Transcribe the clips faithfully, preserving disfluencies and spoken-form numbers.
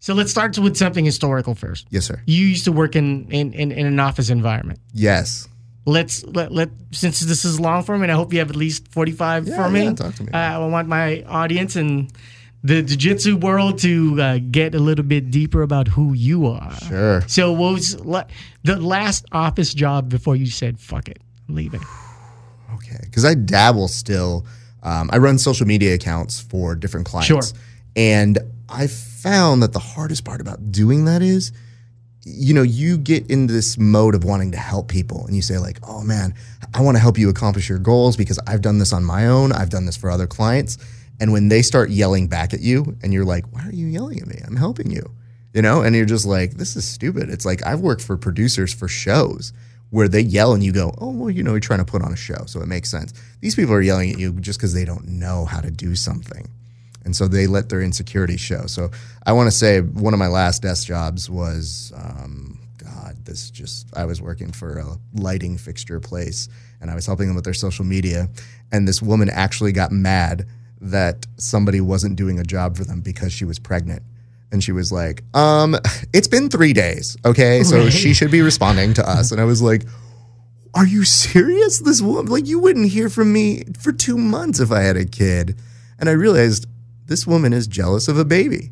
So let's start with something historical first. Yes, sir. You used to work in in, in, in an office environment. Yes. Let's let, let since this is long form, and I hope you have at least forty-five yeah, for me. Yeah, talk to me. Uh, I want my audience and the jiu-jitsu world to uh, get a little bit deeper about who you are. Sure. So what was la- the last office job before you said, fuck it, I'm leaving? Okay, because I dabble still. Um, I run social media accounts for different clients. Sure. And I found that the hardest part about doing that is, you know, you get into this mode of wanting to help people and you say like, oh man, I want to help you accomplish your goals because I've done this on my own. I've done this for other clients. And when they start yelling back at you and you're like, why are you yelling at me? I'm helping you, you know? And you're just like, this is stupid. It's like, I've worked for producers for shows where they yell and you go, oh, well, you know, you're trying to put on a show. So it makes sense. These people are yelling at you just because they don't know how to do something. And so they let their insecurities show. So I want to say one of my last desk jobs was, um, God, this just, I was working for a lighting fixture place and I was helping them with their social media. And this woman actually got mad that somebody wasn't doing a job for them because she was pregnant. And she was like, um, it's been three days. Okay. So right. She should be responding to us. And I was like, are you serious? This woman, like you wouldn't hear from me for two months if I had a kid. And I realized this woman is jealous of a baby.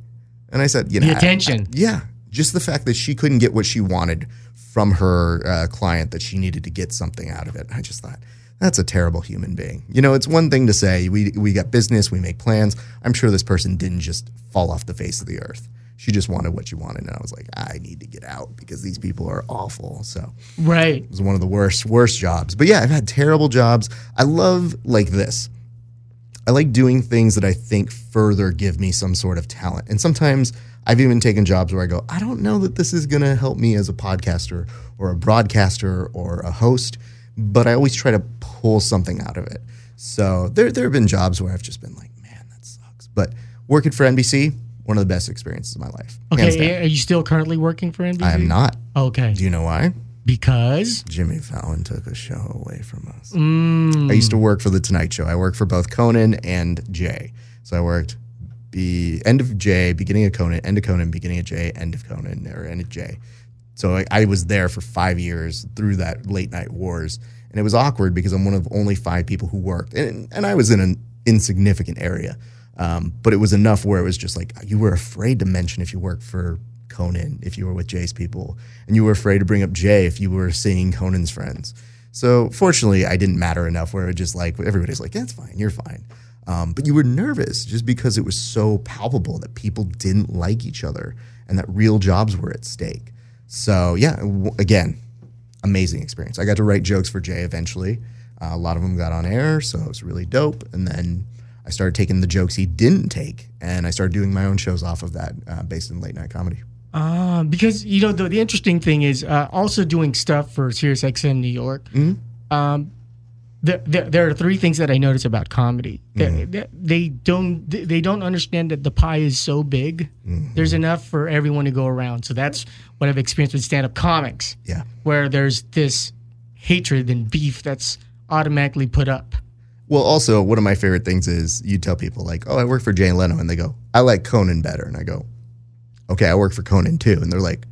And I said, you know, the attention. I, I, yeah. Just the fact that she couldn't get what she wanted from her uh, client, that she needed to get something out of it. I just thought, that's a terrible human being. You know, it's one thing to say we we got business, we make plans. I'm sure this person didn't just fall off the face of the earth. She just wanted what she wanted. And I was like, I need to get out because these people are awful. So right. It was one of the worst, worst jobs. But yeah, I've had terrible jobs. I love like this. I like doing things that I think further give me some sort of talent. And sometimes I've even taken jobs where I go, I don't know that this is going to help me as a podcaster or a broadcaster or a host, but I always try to pull something out of it. So there there have been jobs where I've just been like, man, that sucks. But working for N B C, one of the best experiences of my life. Okay, are you still currently working for N B C? I am not. Okay. Do you know why? Because? Jimmy Fallon took a show away from us. Mm. I used to work for the Tonight Show. I worked for both Conan and Jay. So I worked the end of Jay, beginning of Conan, end of Conan, beginning of Jay, end of Conan, or end of Jay. So I, I was there for five years through that late night wars. And it was awkward because I'm one of only five people who worked. And, and I was in an insignificant area. Um, but it was enough where it was just like, you were afraid to mention if you worked for Conan if you were with Jay's people, and you were afraid to bring up Jay if you were seeing Conan's friends. So fortunately, I didn't matter enough where it just like, everybody's like, that's fine, you're fine. Um, but you were nervous just because it was so palpable that people didn't like each other and that real jobs were at stake. So yeah, w- again, amazing experience. I got to write jokes for Jay eventually. Uh, a lot of them got on air, so it was really dope. And then I started taking the jokes he didn't take, and I started doing my own shows off of that uh, based in late night comedy. Uh, because, you know, the, the interesting thing is uh, also doing stuff for Sirius X M New York. Mm-hmm. Um, there, there, there are three things that I notice about comedy. Mm-hmm. They, they don't they don't understand that the pie is so big. Mm-hmm. There's enough for everyone to go around. So that's what I've experienced with stand-up comics. Yeah, where there's this hatred and beef that's automatically put up. Well, also, one of my favorite things is you tell people like, oh, I work for Jay Leno. And they go, I like Conan better. And I go, okay, I work for Conan too. And they're like,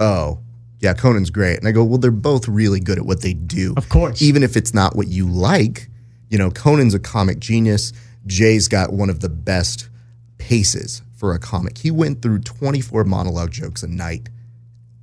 oh, yeah, Conan's great. And I go, well, they're both really good at what they do. Of course. Even if it's not what you like, you know, Conan's a comic genius. Jay's got one of the best paces for a comic. He went through twenty-four monologue jokes a night.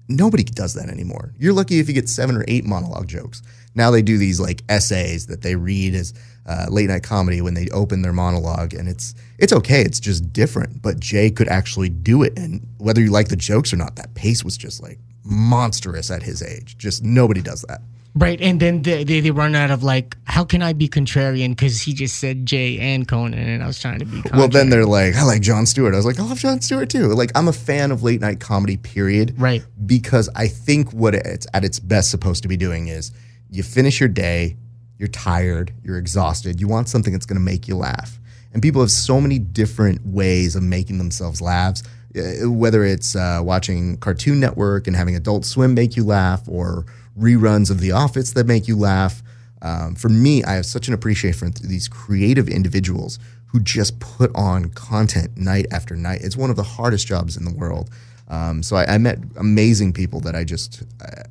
Nobody does that anymore. You're lucky if you get seven or eight monologue jokes. Now they do these like essays that they read as uh, late night comedy when they open their monologue, and it's it's okay. It's just different. But Jay could actually do it, and whether you like the jokes or not, that pace was just like monstrous at his age. Just nobody does that. Right, and then they, they, they run out of like, how can I be contrarian? Because he just said Jay and Conan, and I was trying to be contrarian. Well, then they're like, I like Jon Stewart. I was like, I love Jon Stewart too. Like, I'm a fan of late night comedy, period. Right. Because I think what it's at its best supposed to be doing is you finish your day, you're tired, you're exhausted, you want something that's going to make you laugh. And people have so many different ways of making themselves laugh, whether it's uh, watching Cartoon Network and having Adult Swim make you laugh or reruns of The Office that make you laugh. Um, for me, I have such an appreciation for these creative individuals who just put on content night after night. It's one of the hardest jobs in the world. Um, so I, I met amazing people that I just, uh,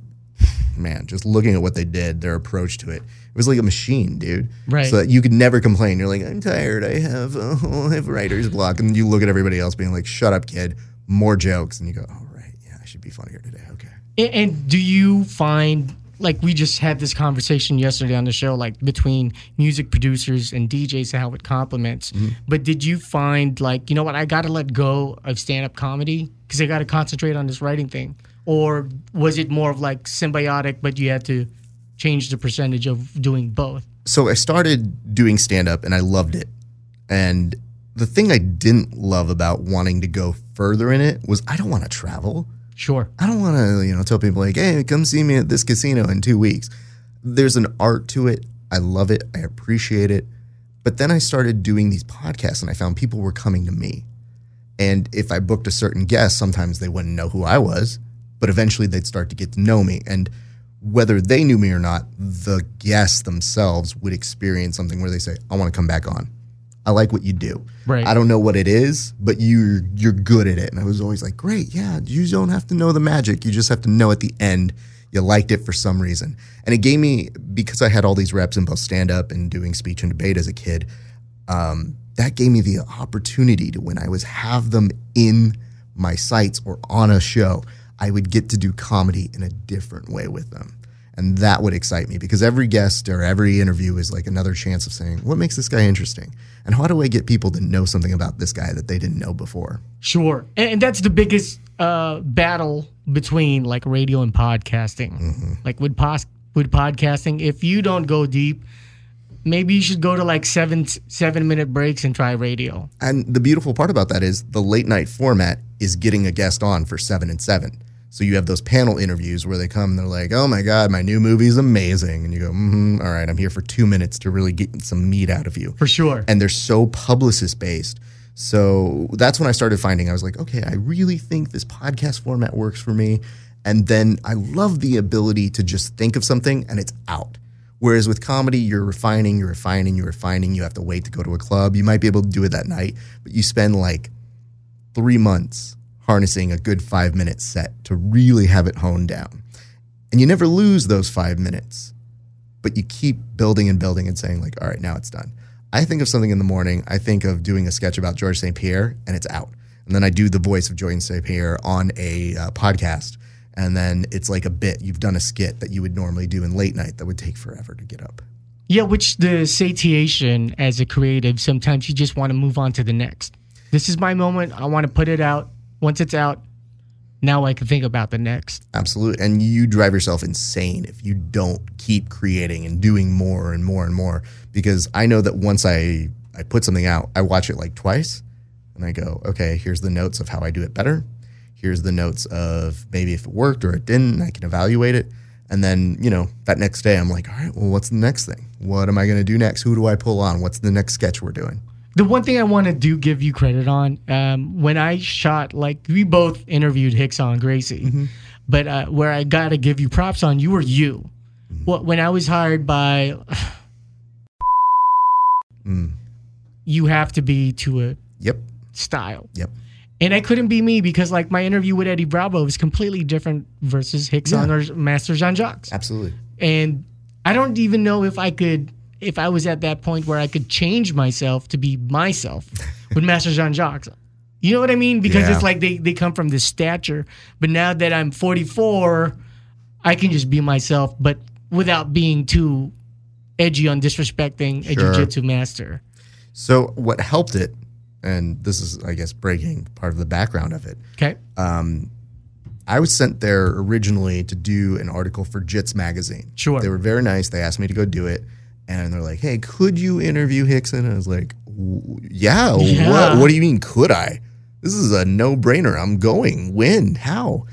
man, just looking at what they did, their approach to it, it was like a machine, dude. Right. So that you could never complain. You're like, I'm tired. I have, oh, I have writer's block. And you look at everybody else being like, shut up, kid. More jokes. And you go, all right, yeah, I should be funnier today. Okay. And, and do you find, like, we just had this conversation yesterday on the show, like, between music producers and D Js and how it complements. Mm-hmm. But did you find, like, you know what, I got to let go of stand-up comedy because I got to concentrate on this writing thing? Or was it more of, like, symbiotic, but you had to change the percentage of doing both? So I started doing stand-up, and I loved it. And the thing I didn't love about wanting to go further in it was I don't want to travel. Sure. I don't want to, you know, tell people like, hey, come see me at this casino in two weeks. There's an art to it. I love it. I appreciate it. But then I started doing these podcasts, and I found people were coming to me. And if I booked a certain guest, sometimes they wouldn't know who I was, but eventually they'd start to get to know me. And whether they knew me or not, the guests themselves would experience something where they say, I want to come back on. I like what you do. Right. I don't know what it is, but you're, you're good at it. And I was always like, great, yeah, you don't have to know the magic. You just have to know at the end you liked it for some reason. And it gave me, because I had all these reps in both stand-up and doing speech and debate as a kid, um, that gave me the opportunity to, when I was have them in my sights or on a show, I would get to do comedy in a different way with them. And that would excite me because every guest or every interview is like another chance of saying, what makes this guy interesting? And how do I get people to know something about this guy that they didn't know before? Sure. And that's the biggest uh, battle between like radio and podcasting. Mm-hmm. Like with, pos- with podcasting, if you don't go deep, maybe you should go to like seven seven minute breaks and try radio. And the beautiful part about that is the late night format is getting a guest on for seven and seven. So you have those panel interviews where they come and they're like, oh, my God, my new movie is amazing. And you go, mm-hmm, all right, I'm here for two minutes to really get some meat out of you. For sure. And they're so publicist-based. So that's when I started finding, I was like, okay, I really think this podcast format works for me. And then I love the ability to just think of something and it's out. Whereas with comedy, you're refining, you're refining, you're refining. You have to wait to go to a club. You might be able to do it that night, but you spend like three months harnessing a good five-minute set to really have it honed down. And you never lose those five minutes, but you keep building and building and saying, like, all right, now it's done. I think of something in the morning. I think of doing a sketch about George Saint Pierre, and it's out. And then I do the voice of George Saint Pierre on a uh, podcast, and then it's like a bit. You've done a skit that you would normally do in late night that would take forever to get up. Yeah, which the satiation as a creative, sometimes you just want to move on to the next. This is my moment. I want to put it out. Once it's out, now I can think about the next. Absolutely. And you drive yourself insane if you don't keep creating and doing more and more and more. Because I know that once I, I put something out, I watch it like twice. And I go, okay, here's the notes of how I do it better. Here's the notes of maybe if it worked or it didn't, I can evaluate it. And then, you know, that next day I'm like, all right, well, what's the next thing? What am I going to do next? Who do I pull on? What's the next sketch we're doing? The one thing I want to do give you credit on, um, when I shot, like, we both interviewed Rickson Gracie, mm-hmm. but uh, where I got to give you props on, you were you. Mm-hmm. Well, when I was hired by, mm. you have to be to a yep. style. Yep. And I couldn't be me because, like, my interview with Eddie Bravo was completely different versus Rickson yeah. or Master Jean Jacques. Absolutely. And I don't even know if I could... if I was at that point where I could change myself to be myself with Master Jean Jacques. You know what I mean? Because yeah. it's like they, they come from this stature. But now that I'm forty-four, I can just be myself, but without being too edgy on disrespecting a sure. jiu-jitsu master. So what helped it, and this is, I guess, breaking part of the background of it. Okay. Um, I was sent there originally to do an article for Jits Magazine. Sure. They were very nice. They asked me to go do it. And they're like, hey, could you interview Rickson? And I was like, yeah, yeah. What? What do you mean, could I? This is a no-brainer. I'm going. When? How?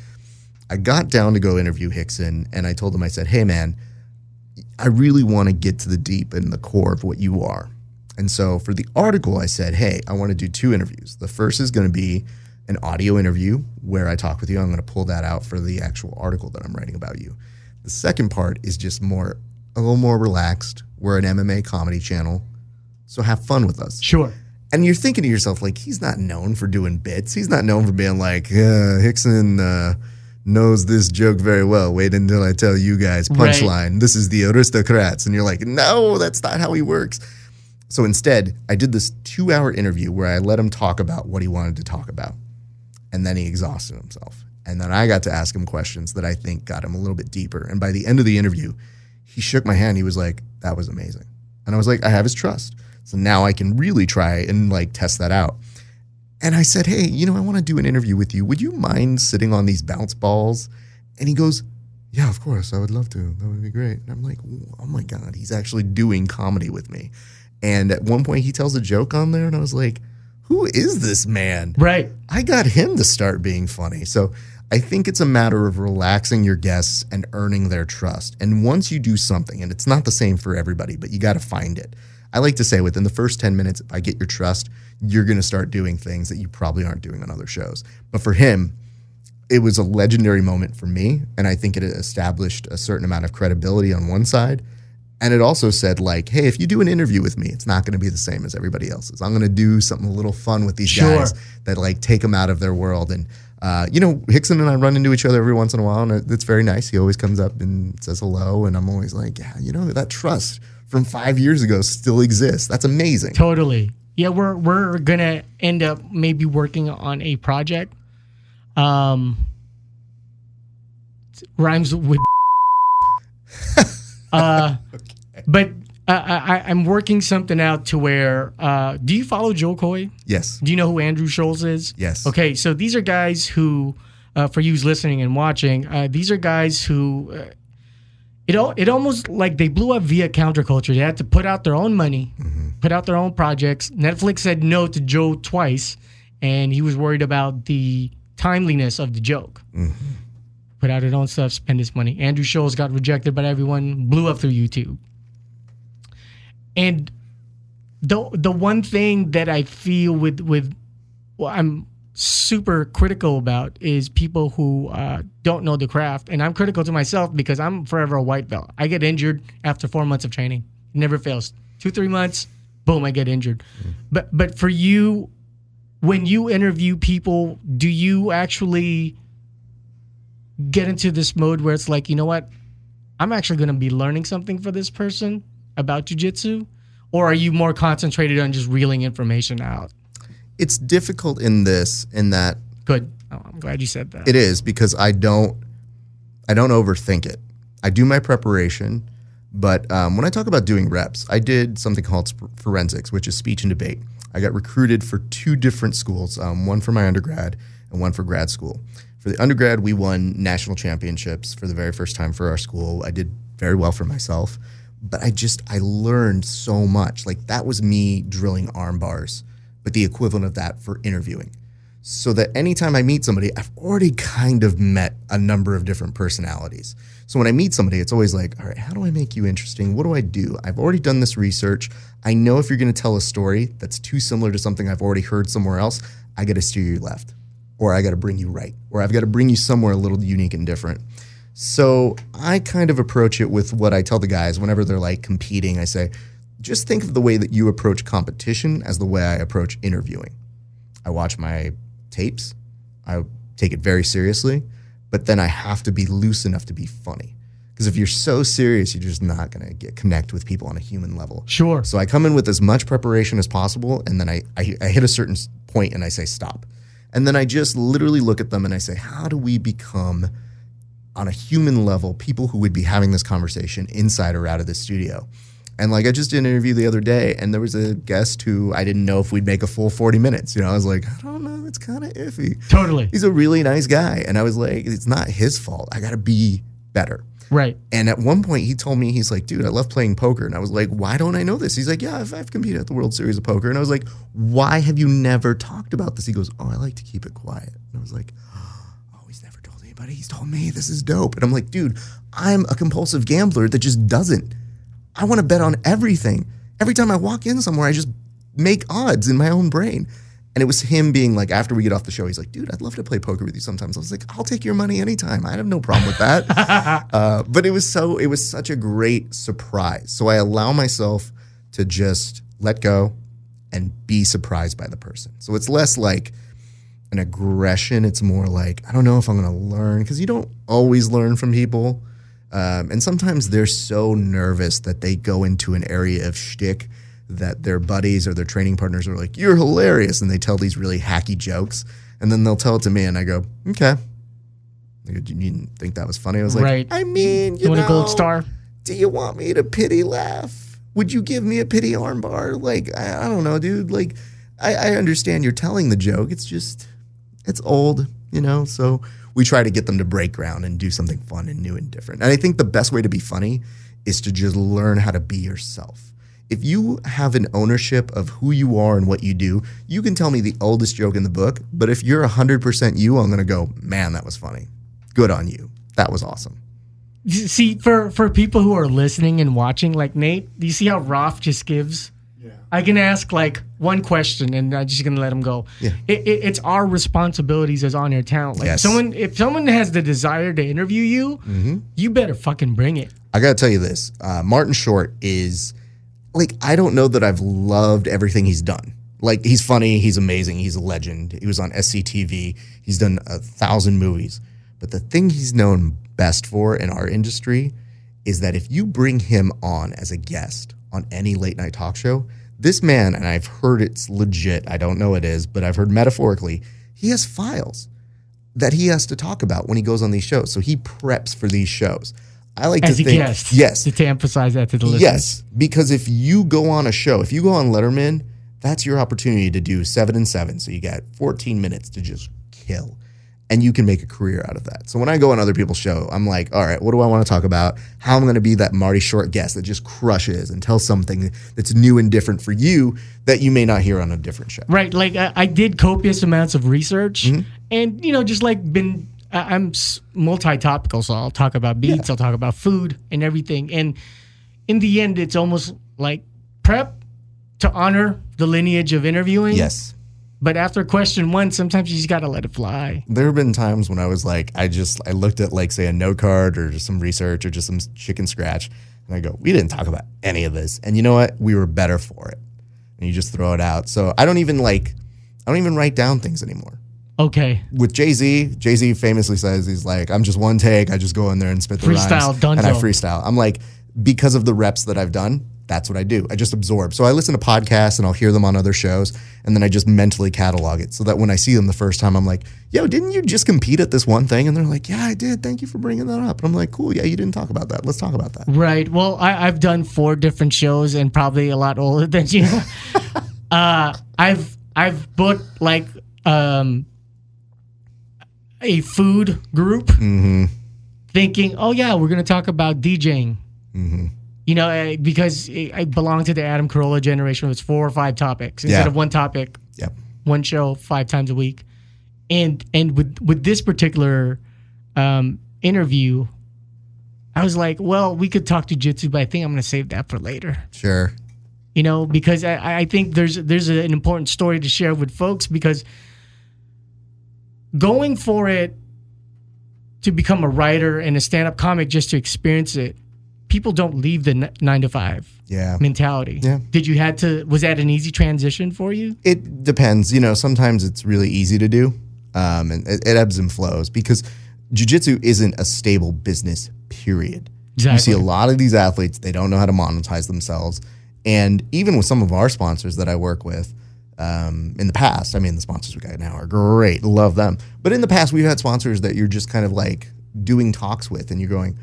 I got down to go interview Rickson, and I told him, I said, hey, man, I really want to get to the deep and the core of what you are. And so for the article, I said, hey, I want to do two interviews. The first is going to be an audio interview where I talk with you. I'm going to pull that out for the actual article that I'm writing about you. The second part is just more a little more relaxed. We're an M M A comedy channel, so have fun with us. Sure. And you're thinking to yourself, like, he's not known for doing bits. He's not known for being like, yeah, Rickson uh, knows this joke very well. Wait until I tell you guys, punchline, right. This is the aristocrats. And you're like, no, that's not how he works. So instead, I did this two-hour interview where I let him talk about what he wanted to talk about. And then he exhausted himself. And then I got to ask him questions that I think got him a little bit deeper. And by the end of the interview, he shook my hand. He was like, that was amazing. And I was like, I have his trust. So now I can really try and like test that out. And I said, hey, you know, I want to do an interview with you. Would you mind sitting on these bounce balls? And he goes, yeah, of course. I would love to. That would be great. And I'm like, oh my God, he's actually doing comedy with me. And at one point he tells a joke on there and I was like, who is this man? Right. I got him to start being funny. So I think it's a matter of relaxing your guests and earning their trust. And once you do something, and it's not the same for everybody, but you got to find it. I like to say within the first ten minutes, if I get your trust, you're going to start doing things that you probably aren't doing on other shows. But for him, it was a legendary moment for me. And I think it established a certain amount of credibility on one side. And it also said, like, hey, if you do an interview with me, it's not going to be the same as everybody else's. I'm going to do something a little fun with these sure. guys that, like, take them out of their world. And, uh, you know, Rickson and I run into each other every once in a while, and it's very nice. He always comes up and says hello, and I'm always like, yeah, you know, that trust from five years ago still exists. That's amazing. Totally. Yeah, we're we're going to end up maybe working on a project. Um, rhymes with... Uh, okay. But uh, I, I'm working something out to where, uh, do you follow Joe Coy? Yes. Do you know who Andrew Schulz is? Yes. Okay, so these are guys who, uh, for you who's listening and watching, uh, these are guys who, uh, it, it almost like they blew up via counterculture. They had to put out their own money, mm-hmm. put out their own projects. Netflix said no to Joe twice, and he was worried about the timeliness of the joke. Mm-hmm. Put out his own stuff, spend his money. Andrew Schulz got rejected by everyone, blew up through YouTube. And the the one thing that I feel with, with well, I'm super critical about is people who uh, don't know the craft. And I'm critical to myself because I'm forever a white belt. I get injured after four months of training. It never fails. Two, three months, boom, I get injured. Mm. But But for you, when you interview people, do you actually... get into this mode where it's like, you know what, I'm actually going to be learning something for this person about jiu-jitsu? Or are you more concentrated on just reeling information out? It's difficult in this, in that... Good. Oh, I'm glad you said that. It is, because I don't I don't overthink it. I do my preparation, but um, when I talk about doing reps, I did something called forensics, which is speech and debate. I got recruited for two different schools, um, one for my undergrad and one for grad school. For the undergrad, we won national championships for the very first time for our school. I did very well for myself, but I just, I learned so much. Like, that was me drilling arm bars, but the equivalent of that for interviewing. So that anytime I meet somebody, I've already kind of met a number of different personalities. So when I meet somebody, it's always like, all right, how do I make you interesting? What do I do? I've already done this research. I know if you're going to tell a story that's too similar to something I've already heard somewhere else, I got to steer you left. Or I got to bring you right, or I've got to bring you somewhere a little unique and different. So I kind of approach it with what I tell the guys whenever they're like competing. I say, just think of the way that you approach competition as the way I approach interviewing. I watch my tapes. I take it very seriously, but then I have to be loose enough to be funny. Because if you're so serious, you're just not going to get connect with people on a human level. Sure. So I come in with as much preparation as possible, and then I, I, I hit a certain point and I say, stop. And then I just literally look at them and I say, how do we become, on a human level, people who would be having this conversation inside or out of the studio? And like, I just did an interview the other day and there was a guest who I didn't know if we'd make a full forty minutes. You know, I was like, I don't know, it's kind of iffy. Totally. He's a really nice guy. And I was like, it's not his fault. I got to be better. Right. And at one point he told me, he's like, dude, I love playing poker. And I was like, why don't I know this? He's like, yeah, I've, I've competed at the World Series of Poker. And I was like, why have you never talked about this? He goes, oh, I like to keep it quiet. And I was like, oh, he's never told anybody. He's told me. This is dope. And I'm like, dude, I'm a compulsive gambler that just doesn't. I want to bet on everything. Every time I walk in somewhere, I just make odds in my own brain. And it was him being like, after we get off the show, he's like, dude, I'd love to play poker with you sometimes. I was like, I'll take your money anytime. I have no problem with that. uh, but it was so, it was such a great surprise. So I allow myself to just let go, and be surprised by the person. So it's less like an aggression. It's more like, I don't know if I'm going to learn, because you don't always learn from people. Um, and sometimes they're so nervous that they go into an area of shtick that their buddies or their training partners are like, you're hilarious. And they tell these really hacky jokes. And then they'll tell it to me and I go, okay. They go, you didn't think that was funny? I was like, right. I mean, you, you want know, a gold star? Do you want me to pity laugh? Would you give me a pity armbar? Like, I, I don't know, dude. Like, I, I understand you're telling the joke. It's just, it's old, you know? So we try to get them to break ground and do something fun and new and different. And I think the best way to be funny is to just learn how to be yourself. If you have an ownership of who you are and what you do, you can tell me the oldest joke in the book, but if you're one hundred percent you, I'm going to go, man, that was funny. Good on you. That was awesome. See, for, for people who are listening and watching, like Nate, do you see how Roth just gives? Yeah. I can ask like one question and I'm just going to let him go. Yeah. It, it, it's our responsibilities as on-air talent. Like yes. someone, if someone has the desire to interview you, mm-hmm. you better fucking bring it. I got to tell you this. Uh, Martin Short is... Like, I don't know that I've loved everything he's done. Like, he's funny. He's amazing. He's a legend. He was on S C T V. He's done a thousand movies. But the thing he's known best for in our industry is that if you bring him on as a guest on any late night talk show, this man, and I've heard it's legit. I don't know it is, but I've heard metaphorically, he has files that he has to talk about when he goes on these shows. So he preps for these shows. I like As to think, guest, yes, to emphasize that to the listeners. Yes, because if you go on a show, if you go on Letterman, that's your opportunity to do seven and seven. So you got fourteen minutes to just kill, and you can make a career out of that. So when I go on other people's show, I'm like, all right, what do I want to talk about? How am I going to be that Marty Short guest that just crushes and tells something that's new and different for you that you may not hear on a different show? Right. Like I, I did copious amounts of research, mm-hmm. and you know, just like been. I'm multi-topical, so I'll talk about beats, yeah. I'll talk about food and everything. And in the end, it's almost like prep to honor the lineage of interviewing. Yes. But after question one, sometimes you just got to let it fly. There have been times when I was like, I just, I looked at like, say, a note card or just some research or just some chicken scratch. And I go, we didn't talk about any of this. And you know what? We were better for it. And you just throw it out. So I don't even like, I don't even write down things anymore. Okay. With Jay-Z, Jay-Z famously says, he's like, I'm just one take. I just go in there and spit the freestyle, rhymes. And I freestyle. I'm like, because of the reps that I've done, that's what I do. I just absorb. So I listen to podcasts and I'll hear them on other shows. And then I just mentally catalog it so that when I see them the first time, I'm like, yo, didn't you just compete at this one thing? And they're like, yeah, I did. Thank you for bringing that up. And I'm like, cool. Yeah, you didn't talk about that. Let's talk about that. Right. Well, I, I've done four different shows and probably a lot older than you. uh, I've, I've booked like, um, a food group, mm-hmm. thinking, oh yeah, we're going to talk about DJing. Mm-hmm. You know, because I belong to the Adam Carolla generation. It was four or five topics instead yeah. of one topic, yep. one show, five times a week. And and with, with this particular um, interview, I was like, well, we could talk jujitsu, but I think I'm going to save that for later. Sure. You know, because I, I think there's there's an important story to share with folks because going for it to become a writer and a stand-up comic just to experience it, people don't leave the nine to five yeah. mentality. Yeah. Did you had to, was that an easy transition for you? It depends. You know, sometimes it's really easy to do um, and it, it ebbs and flows because jiu-jitsu isn't a stable business, period. Exactly. You see a lot of these athletes, they don't know how to monetize themselves. And even with some of our sponsors that I work with, Um, in the past, I mean, the sponsors we got now are great. Love them. But in the past, we've had sponsors that you're just kind of like doing talks with and you're going,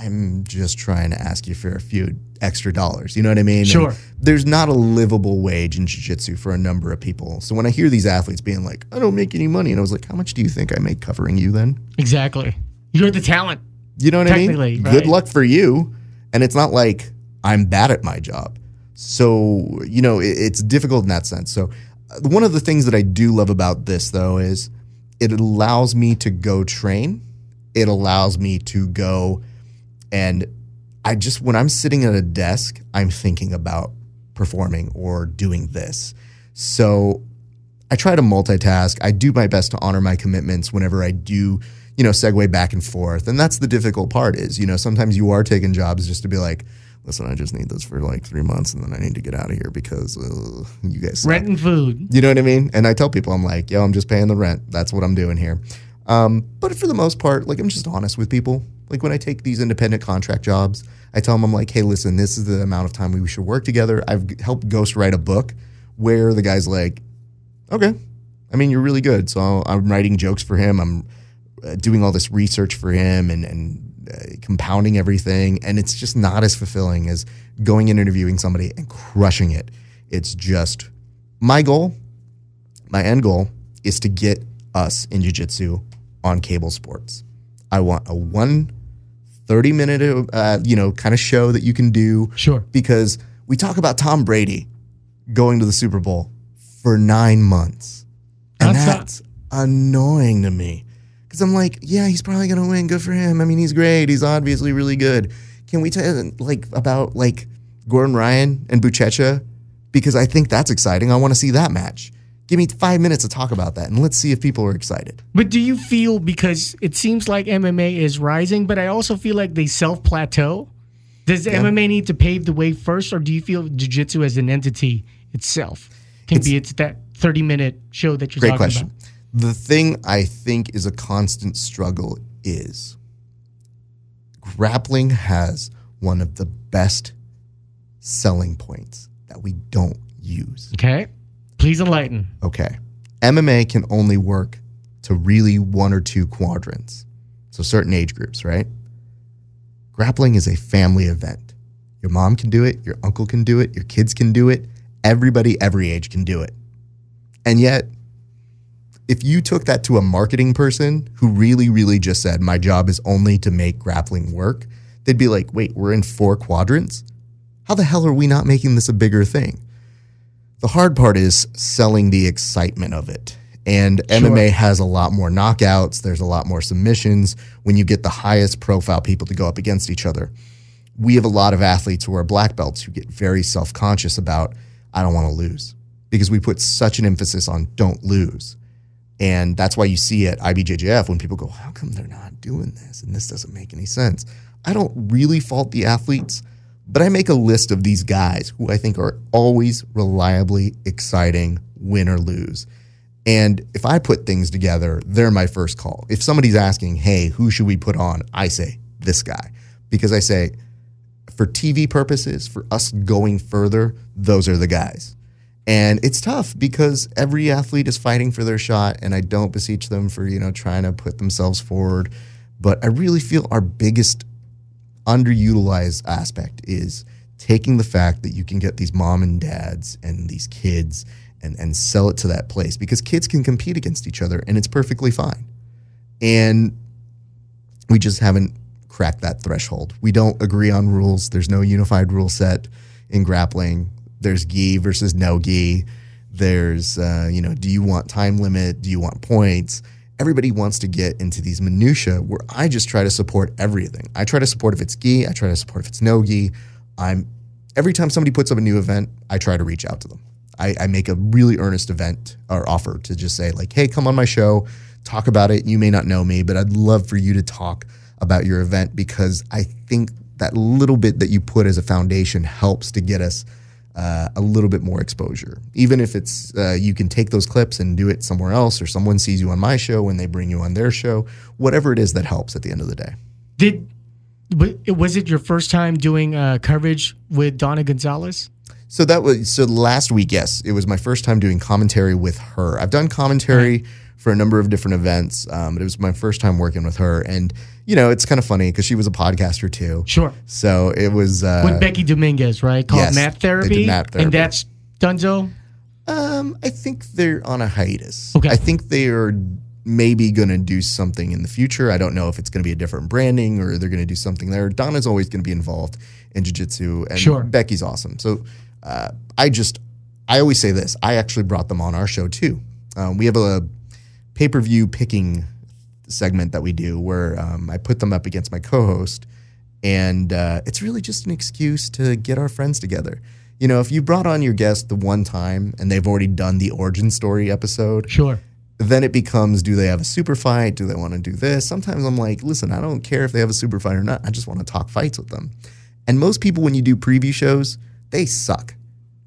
I'm just trying to ask you for a few extra dollars. You know what I mean? Sure. And there's not a livable wage in jiu-jitsu for a number of people. So when I hear these athletes being like, I don't make any money. And I was like, how much do you think I make covering you then? Exactly. You're the talent. You know what I mean? Technically, right. Good luck for you. And it's not like I'm bad at my job. So, you know, it's difficult in that sense. So one of the things that I do love about this, though, is it allows me to go train. It allows me to go. And I just when I'm sitting at a desk, I'm thinking about performing or doing this. So I try to multitask. I do my best to honor my commitments whenever I do, you know, segue back and forth. And that's the difficult part is, you know, sometimes you are taking jobs just to be like, listen, I just need this for like three months and then I need to get out of here because uh, you guys suck. Rent and food. You know what I mean? And I tell people, I'm like, yo, I'm just paying the rent. That's what I'm doing here. Um, but for the most part, like I'm just honest with people. Like when I take these independent contract jobs, I tell them, I'm like, hey, listen, this is the amount of time we should work together. I've helped ghostwrite a book where the guy's like, okay, I mean, you're really good. So I'm writing jokes for him. I'm uh, doing all this research for him and, and uh, compounding everything. And it's just not as fulfilling as going and interviewing somebody and crushing it. It's just my goal, my end goal is to get us in jiu-jitsu on cable sports. I want a one thirty minute, uh, you know, kind of show that you can do. Sure. Because we talk about Tom Brady going to the Super Bowl for nine months. And that's, that's not- annoying to me. Because I'm like, yeah, he's probably going to win. Good for him. I mean, he's great. He's obviously really good. Can we tell like about like Gordon Ryan and Buchecha? Because I think that's exciting. I want to see that match. Give me five minutes to talk about that, and let's see if people are excited. But do you feel, because it seems like M M A is rising, but I also feel like they self-plateau. Does yeah. M M A need to pave the way first, or do you feel jiu-jitsu as an entity itself can it's, be it's that thirty-minute show that you're talking question. About? Great question. The thing I think is a constant struggle is grappling has one of the best selling points that we don't use. Okay. Please enlighten. Okay. M M A can only work to really one or two quadrants. So certain age groups, right? Grappling is a family event. Your mom can do it. Your uncle can do it. Your kids can do it. Everybody, every age can do it. And yet, if you took that to a marketing person who really, really just said, my job is only to make grappling work, they'd be like, wait, we're in four quadrants? How the hell are we not making this a bigger thing? The hard part is selling the excitement of it. And sure. M M A has a lot more knockouts. There's a lot more submissions when you get the highest profile people to go up against each other. We have a lot of athletes who are black belts who get very self-conscious about, I don't want to lose, because we put such an emphasis on don't lose. And that's why you see at I B J J F when people go, how come they're not doing this? And this doesn't make any sense. I don't really fault the athletes. But I make a list of these guys who I think are always reliably exciting, win or lose. And if I put things together, they're my first call. If somebody's asking, hey, who should we put on? I say, this guy. Because I say, for T V purposes, for us going further, those are the guys. And it's tough because every athlete is fighting for their shot, and I don't beseech them for, you know, trying to put themselves forward. But I really feel our biggest underutilized aspect is taking the fact that you can get these mom and dads and these kids and, and sell it to that place, because kids can compete against each other and it's perfectly fine. And we just haven't cracked that threshold. We don't agree on rules. There's no unified rule set in grappling. There's gi versus no gi. There's, uh, you know, do you want time limit? Do you want points? Everybody wants to get into these minutiae where I just try to support everything. I try to support if it's gi. I try to support if it's no gi. I'm, every time somebody puts up a new event, I try to reach out to them. I, I make a really earnest event or offer to just say like, hey, come on my show, talk about it. You may not know me, but I'd love for you to talk about your event, because I think that little bit that you put as a foundation helps to get us Uh, a little bit more exposure. Even if it's, uh, you can take those clips and do it somewhere else, or someone sees you on my show when they bring you on their show, whatever it is that helps at the end of the day. Did, was it your first time doing uh, coverage with Dona Gonzalez? So that was, so last week, yes, it was my first time doing commentary with her. I've done commentary mm-hmm. for a number of different events. Um, but it was my first time working with her. And, you know, it's kind of funny because she was a podcaster too. Sure. So it was... Uh, with Becky Dominguez, right? Called yes, Math Therapy. They did Math Therapy. And that's Dunzo? Um, I think they're on a hiatus. Okay. I think they are maybe going to do something in the future. I don't know if it's going to be a different branding or they're going to do something there. Donna's always going to be involved in jiu-jitsu. And sure. Becky's awesome. So uh, I just... I always say this. I actually brought them on our show too. Um, we have a... pay-per-view picking segment that we do where um, I put them up against my co-host, and uh, it's really just an excuse to get our friends together. You know, if you brought on your guest the one time and they've already done the origin story episode, sure, then it becomes, do they have a super fight? Do they want to do this? Sometimes I'm like, listen, I don't care if they have a super fight or not. I just want to talk fights with them. And most people, when you do preview shows, they suck.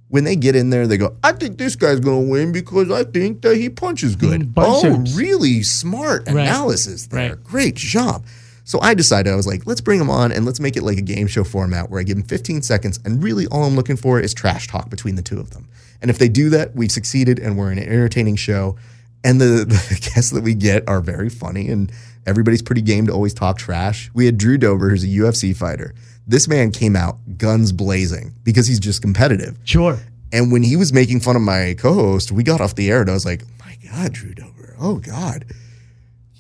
When they get in there, they go, I think this guy's going to win because I think that he punches good. Biceps. Oh, really smart right. analysis there. Right. Great job. So I decided, I was like, let's bring him on and let's make it like a game show format where I give him fifteen seconds and really all I'm looking for is trash talk between the two of them. And if they do that, we've succeeded and we're in an entertaining show. And the, the guests that we get are very funny and everybody's pretty game to always talk trash. We had Drew Dober, who's a U F C fighter. This man came out guns blazing because he's just competitive. Sure. And when he was making fun of my co-host, we got off the air and I was like, my God, Drew Dober. Oh God,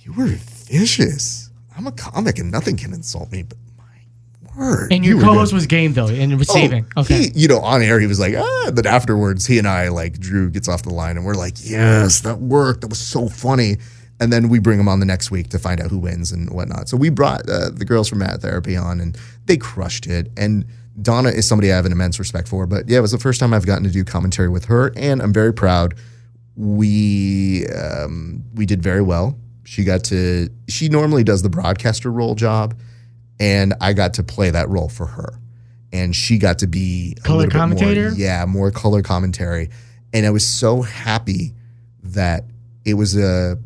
you were vicious. I'm a comic and nothing can insult me, but my word. And your you co-host was game though, and receiving. Oh, okay. He, you know, on air, he was like, ah, but afterwards he and I, like Drew gets off the line and we're like, yes, that worked. That was so funny. And then we bring them on the next week to find out who wins and whatnot. So we brought uh, the girls from Math Therapy on and they crushed it. And Donna is somebody I have an immense respect for, but yeah, it was the first time I've gotten to do commentary with her and I'm very proud. We, um, we did very well. She got to, she normally does the broadcaster role job, and I got to play that role for her. And she got to be a color commentator? More, yeah, more color commentary. And I was so happy that it was a,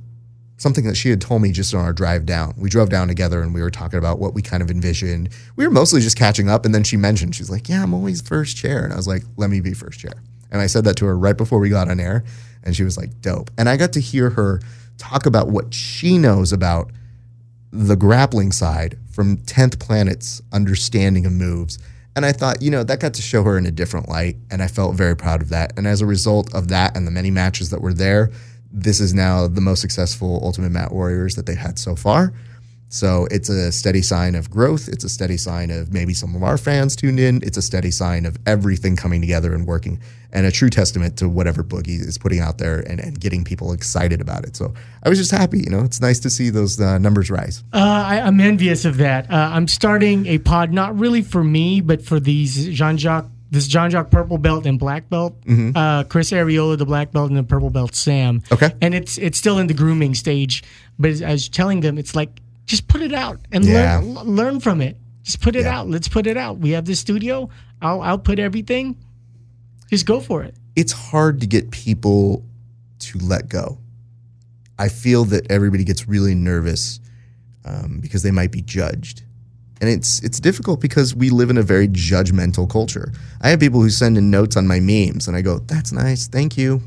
something that she had told me just on our drive down. We drove down together and we were talking about what we kind of envisioned. We were mostly just catching up, and then she mentioned, she's like, yeah, I'm always first chair. And I was like, let me be first chair. And I said that to her right before we got on air, and she was like, dope. And I got to hear her talk about what she knows about the grappling side from tenth Planet's understanding of moves. And I thought, you know, that got to show her in a different light, and I felt very proud of that. And as a result of that and the many matches that were there, this is now the most successful Ultimate Mat Warriors that they've had so far. So it's a steady sign of growth. It's a steady sign of maybe some of our fans tuned in. It's a steady sign of everything coming together and working, and a true testament to whatever Boogie is putting out there and, and getting people excited about it. So I was just happy. You know, it's nice to see those uh, numbers rise. Uh, I, I'm envious of that. Uh, I'm starting a pod, not really for me, but for these Jean Jacques, this Jean Jacques purple belt and black belt, mm-hmm. uh, Chris Areola, the black belt, and the purple belt, Sam. Okay. And it's, it's still in the grooming stage, but I was telling them, it's like, just put it out and yeah. learn learn from it. Just put it yeah. out. Let's put it out. We have this studio. I'll output everything. Just go for it. It's hard to get people to let go. I feel that everybody gets really nervous um, because they might be judged. And it's it's difficult because we live in a very judgmental culture. I have people who send in notes on my memes, and I go, that's nice. Thank you.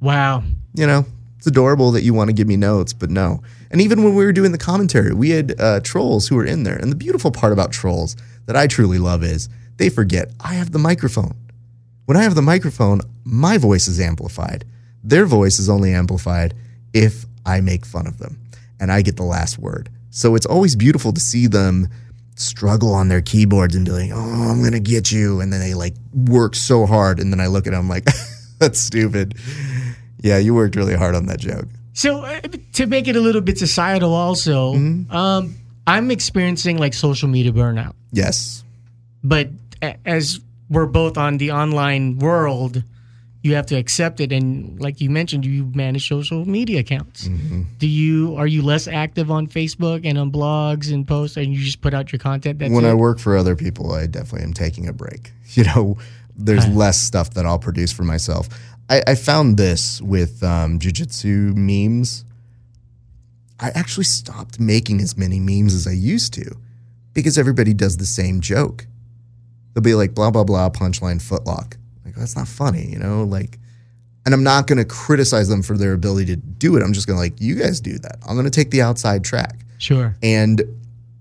Wow. You know, it's adorable that you want to give me notes, but no. And even when we were doing the commentary, we had uh, trolls who were in there. And the beautiful part about trolls that I truly love is they forget I have the microphone. When I have the microphone, my voice is amplified. Their voice is only amplified if I make fun of them and I get the last word. So it's always beautiful to see them struggle on their keyboards and be like, oh, I'm going to get you. And then they like work so hard. And then I look at them like, that's stupid. Yeah, you worked really hard on that joke. So uh, to make it a little bit societal also, mm-hmm. um, I'm experiencing like social media burnout. Yes. But a- as we're both on the online world, you have to accept it. And like you mentioned, you manage social media accounts. Mm-hmm. Do you, are you less active on Facebook and on blogs and posts, and you just put out your content? That's when it? I work for other people, I definitely am taking a break. You know, there's uh, less stuff that I'll produce for myself. I, I found this with um, jiu-jitsu memes. I actually stopped making as many memes as I used to because everybody does the same joke. They'll be like, blah, blah, blah, punchline, footlock. Like, that's not funny, you know? Like, and I'm not going to criticize them for their ability to do it. I'm just going to like, you guys do that. I'm going to take the outside track. Sure. And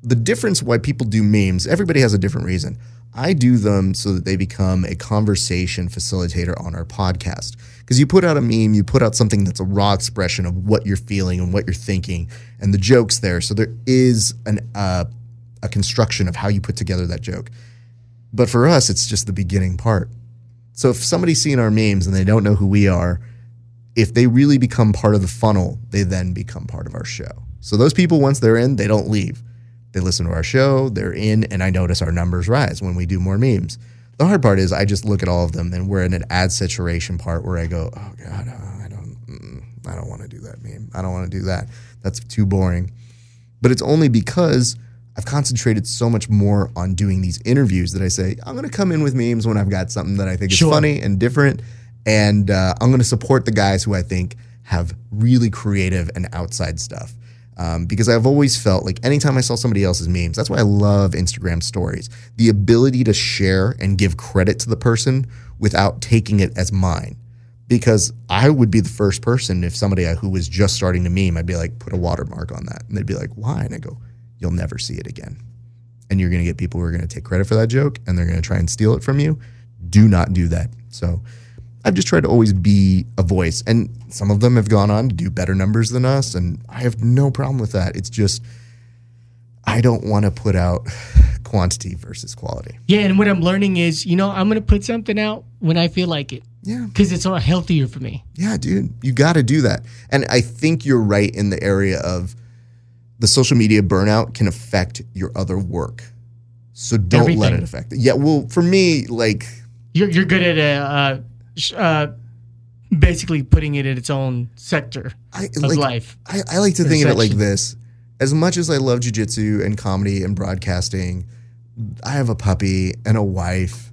the difference why people do memes, everybody has a different reason. I do them so that they become a conversation facilitator on our podcast. Because you put out a meme, you put out something that's a raw expression of what you're feeling and what you're thinking, and the joke's there. So there is an uh, a construction of how you put together that joke. But for us, it's just the beginning part. So if somebody's seen our memes and they don't know who we are, if they really become part of the funnel, they then become part of our show. So those people, once they're in, they don't leave. They listen to our show, they're in, and I notice our numbers rise when we do more memes. The hard part is I just look at all of them, and we're in an ad saturation part where I go, oh, God, I don't I don't want to do that meme. I don't want to do that. That's too boring. But it's only because I've concentrated so much more on doing these interviews that I say, I'm going to come in with memes when I've got something that I think is sure. funny and different. And uh, I'm going to support the guys who I think have really creative and outside stuff. Um, because I've always felt like anytime I saw somebody else's memes, that's why I love Instagram stories. The ability to share and give credit to the person without taking it as mine. Because I would be the first person if somebody who was just starting to meme, I'd be like, put a watermark on that. And they'd be like, why? And I go, you'll never see it again. And you're going to get people who are going to take credit for that joke and they're going to try and steal it from you. Do not do that. So I've just tried to always be a voice. And some of them have gone on to do better numbers than us. And I have no problem with that. It's just, I don't want to put out quantity versus quality. Yeah. And what I'm learning is, you know, I'm going to put something out when I feel like it. Yeah. Because it's a lot healthier for me. Yeah, dude. You got to do that. And I think you're right in the area of the social media burnout can affect your other work. So don't Everything. let it affect it. Yeah. Well, for me, like. You're, you're good at a. Uh, Uh, basically putting it in its own sector I, of like, life. I, I like to think of it like this. As much as I love jiu-jitsu and comedy and broadcasting, I have a puppy and a wife,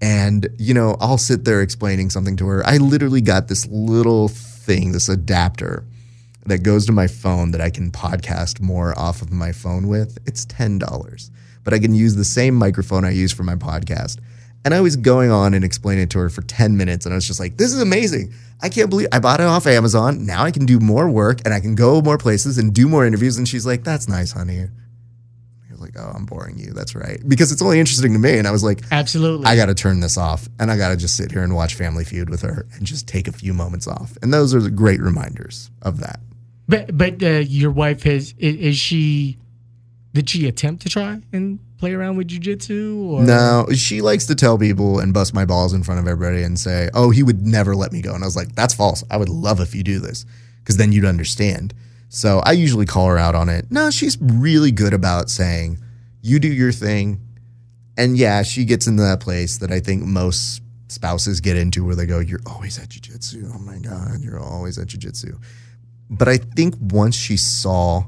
and, you know, I'll sit there explaining something to her. I literally got this little thing, this adapter that goes to my phone that I can podcast more off of my phone with. It's ten dollars, but I can use the same microphone I use for my podcast. And I was going on and explaining it to her for ten minutes. And I was just like, this is amazing. I can't believe I bought it off Amazon. Now I can do more work and I can go more places and do more interviews. And she's like, that's nice, honey. I was like, oh, I'm boring you. That's right. Because it's only interesting to me. And I was like, absolutely. I got to turn this off. And I got to just sit here and watch Family Feud with her and just take a few moments off. And those are the great reminders of that. But but uh, your wife has, is, is she, did she attempt to try and play around with jiu-jitsu? Or? No, she likes to tell people and bust my balls in front of everybody and say, oh, he would never let me go. And I was like, that's false. I would love if you do this because then you'd understand. So I usually call her out on it. No, she's really good about saying, you do your thing. And yeah, she gets into that place that I think most spouses get into where they go, you're always at jiu-jitsu. Oh my God, you're always at jiu-jitsu. But I think once she saw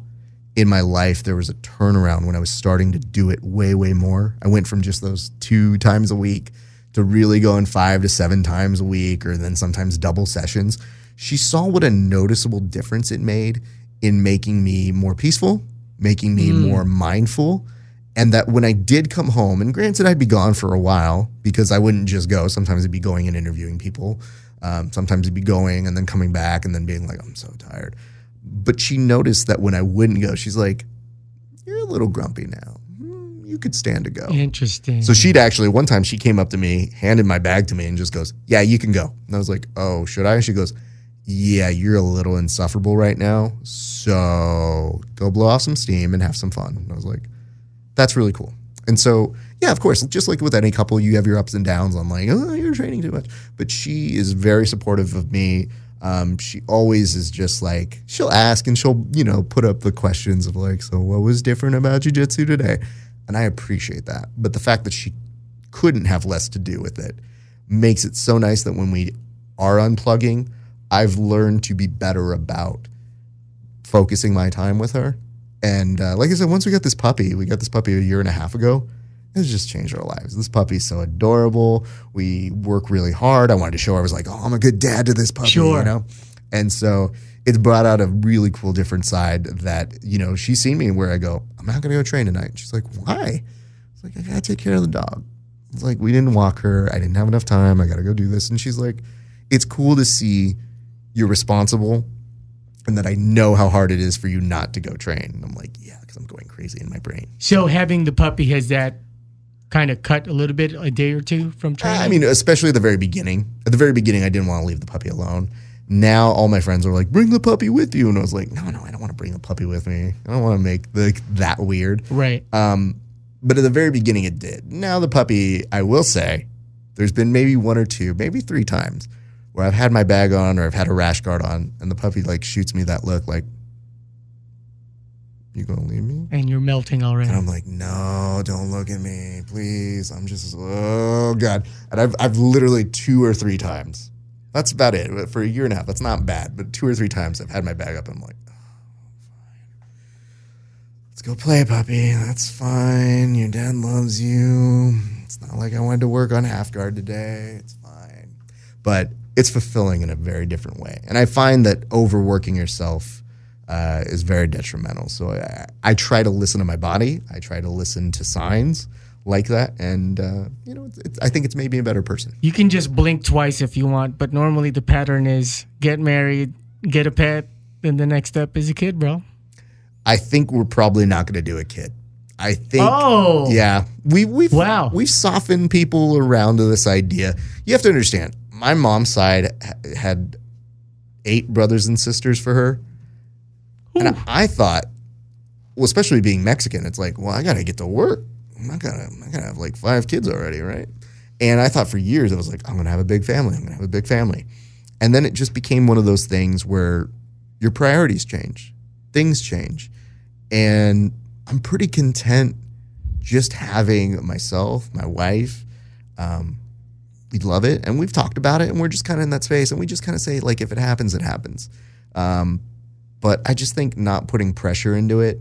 in my life, there was a turnaround when I was starting to do it way, way more. I went from just those two times a week to really going five to seven times a week or then sometimes double sessions. She saw what a noticeable difference it made in making me more peaceful, making me mm. more mindful. And that when I did come home, and granted, I'd be gone for a while because I wouldn't just go. Sometimes I'd be going and interviewing people. Um, sometimes I'd be going and then coming back and then being like, I'm so tired. But she noticed that when I wouldn't go, she's like, you're a little grumpy now. You could stand to go. Interesting. So she'd actually, one time she came up to me, handed my bag to me and just goes, yeah, you can go. And I was like, oh, should I? She goes, yeah, you're a little insufferable right now. So go blow off some steam and have some fun. And I was like, that's really cool. And so, yeah, of course, just like with any couple, you have your ups and downs on like, oh, you're training too much. But she is very supportive of me. Um, she always is just like, she'll ask and she'll, you know, put up the questions of like, so what was different about jiu-jitsu today? And I appreciate that. But the fact that she couldn't have less to do with it makes it so nice that when we are unplugging, I've learned to be better about focusing my time with her. And uh, like I said, once we got this puppy, we got this puppy a year and a half ago. It's just changed our lives. This puppy's so adorable. We work really hard. I wanted to show her. I was like, oh, I'm a good dad to this puppy, sure. you know? And so it's brought out a really cool different side that, you know, she's seen me where I go, I'm not going to go train tonight. She's like, why? It's like, I got to take care of the dog. It's like, we didn't walk her. I didn't have enough time. I got to go do this. And she's like, it's cool to see you're responsible and that I know how hard it is for you not to go train. And I'm like, yeah, because I'm going crazy in my brain. So having the puppy has that kind of cut a little bit a day or two from training? I mean, especially at the very beginning. At the very beginning, I didn't want to leave the puppy alone. Now all my friends are like, bring the puppy with you. And I was like, no, no, I don't want to bring the puppy with me. I don't want to make the, that weird. Right. Um, but at the very beginning, it did. Now the puppy, I will say, there's been maybe one or two, maybe three times where I've had my bag on or I've had a rash guard on and the puppy like shoots me that look like, you gonna leave me? And you're melting already. And I'm like, no, don't look at me, please. I'm just, oh God. And I've I've literally two or three times. That's about it for a year and a half. That's not bad, but two or three times I've had my bag up. And I'm like, oh, fine. let's go play, puppy. That's fine. Your dad loves you. It's not like I wanted to work on half guard today. It's fine. But it's fulfilling in a very different way. And I find that overworking yourself uh, is very detrimental. So I, I try to listen to my body. I try to listen to signs like that. And, uh, you know, it's, it's, I think it's made me a better person. You can just blink twice if you want. But normally the pattern is get married, get a pet. Then the next step is a kid, bro. I think we're probably not going to do a kid. I think, oh. yeah, we, we've, wow. we've softened people around to this idea. You have to understand, my mom's side ha- had eight brothers and sisters for her. Ooh. And I, I thought, well, especially being Mexican, it's like, well, I got to get to work. I'm not gonna, I'm not gonna have like five kids already, right? And I thought for years, I was like, I'm going to have a big family. I'm going to have a big family. And then it just became one of those things where your priorities change. Things change. And I'm pretty content just having myself, my wife. Um, we love it. And we've talked about it. And we're just kind of in that space. And we just kind of say, like, if it happens, it happens. Um, but I just think not putting pressure into it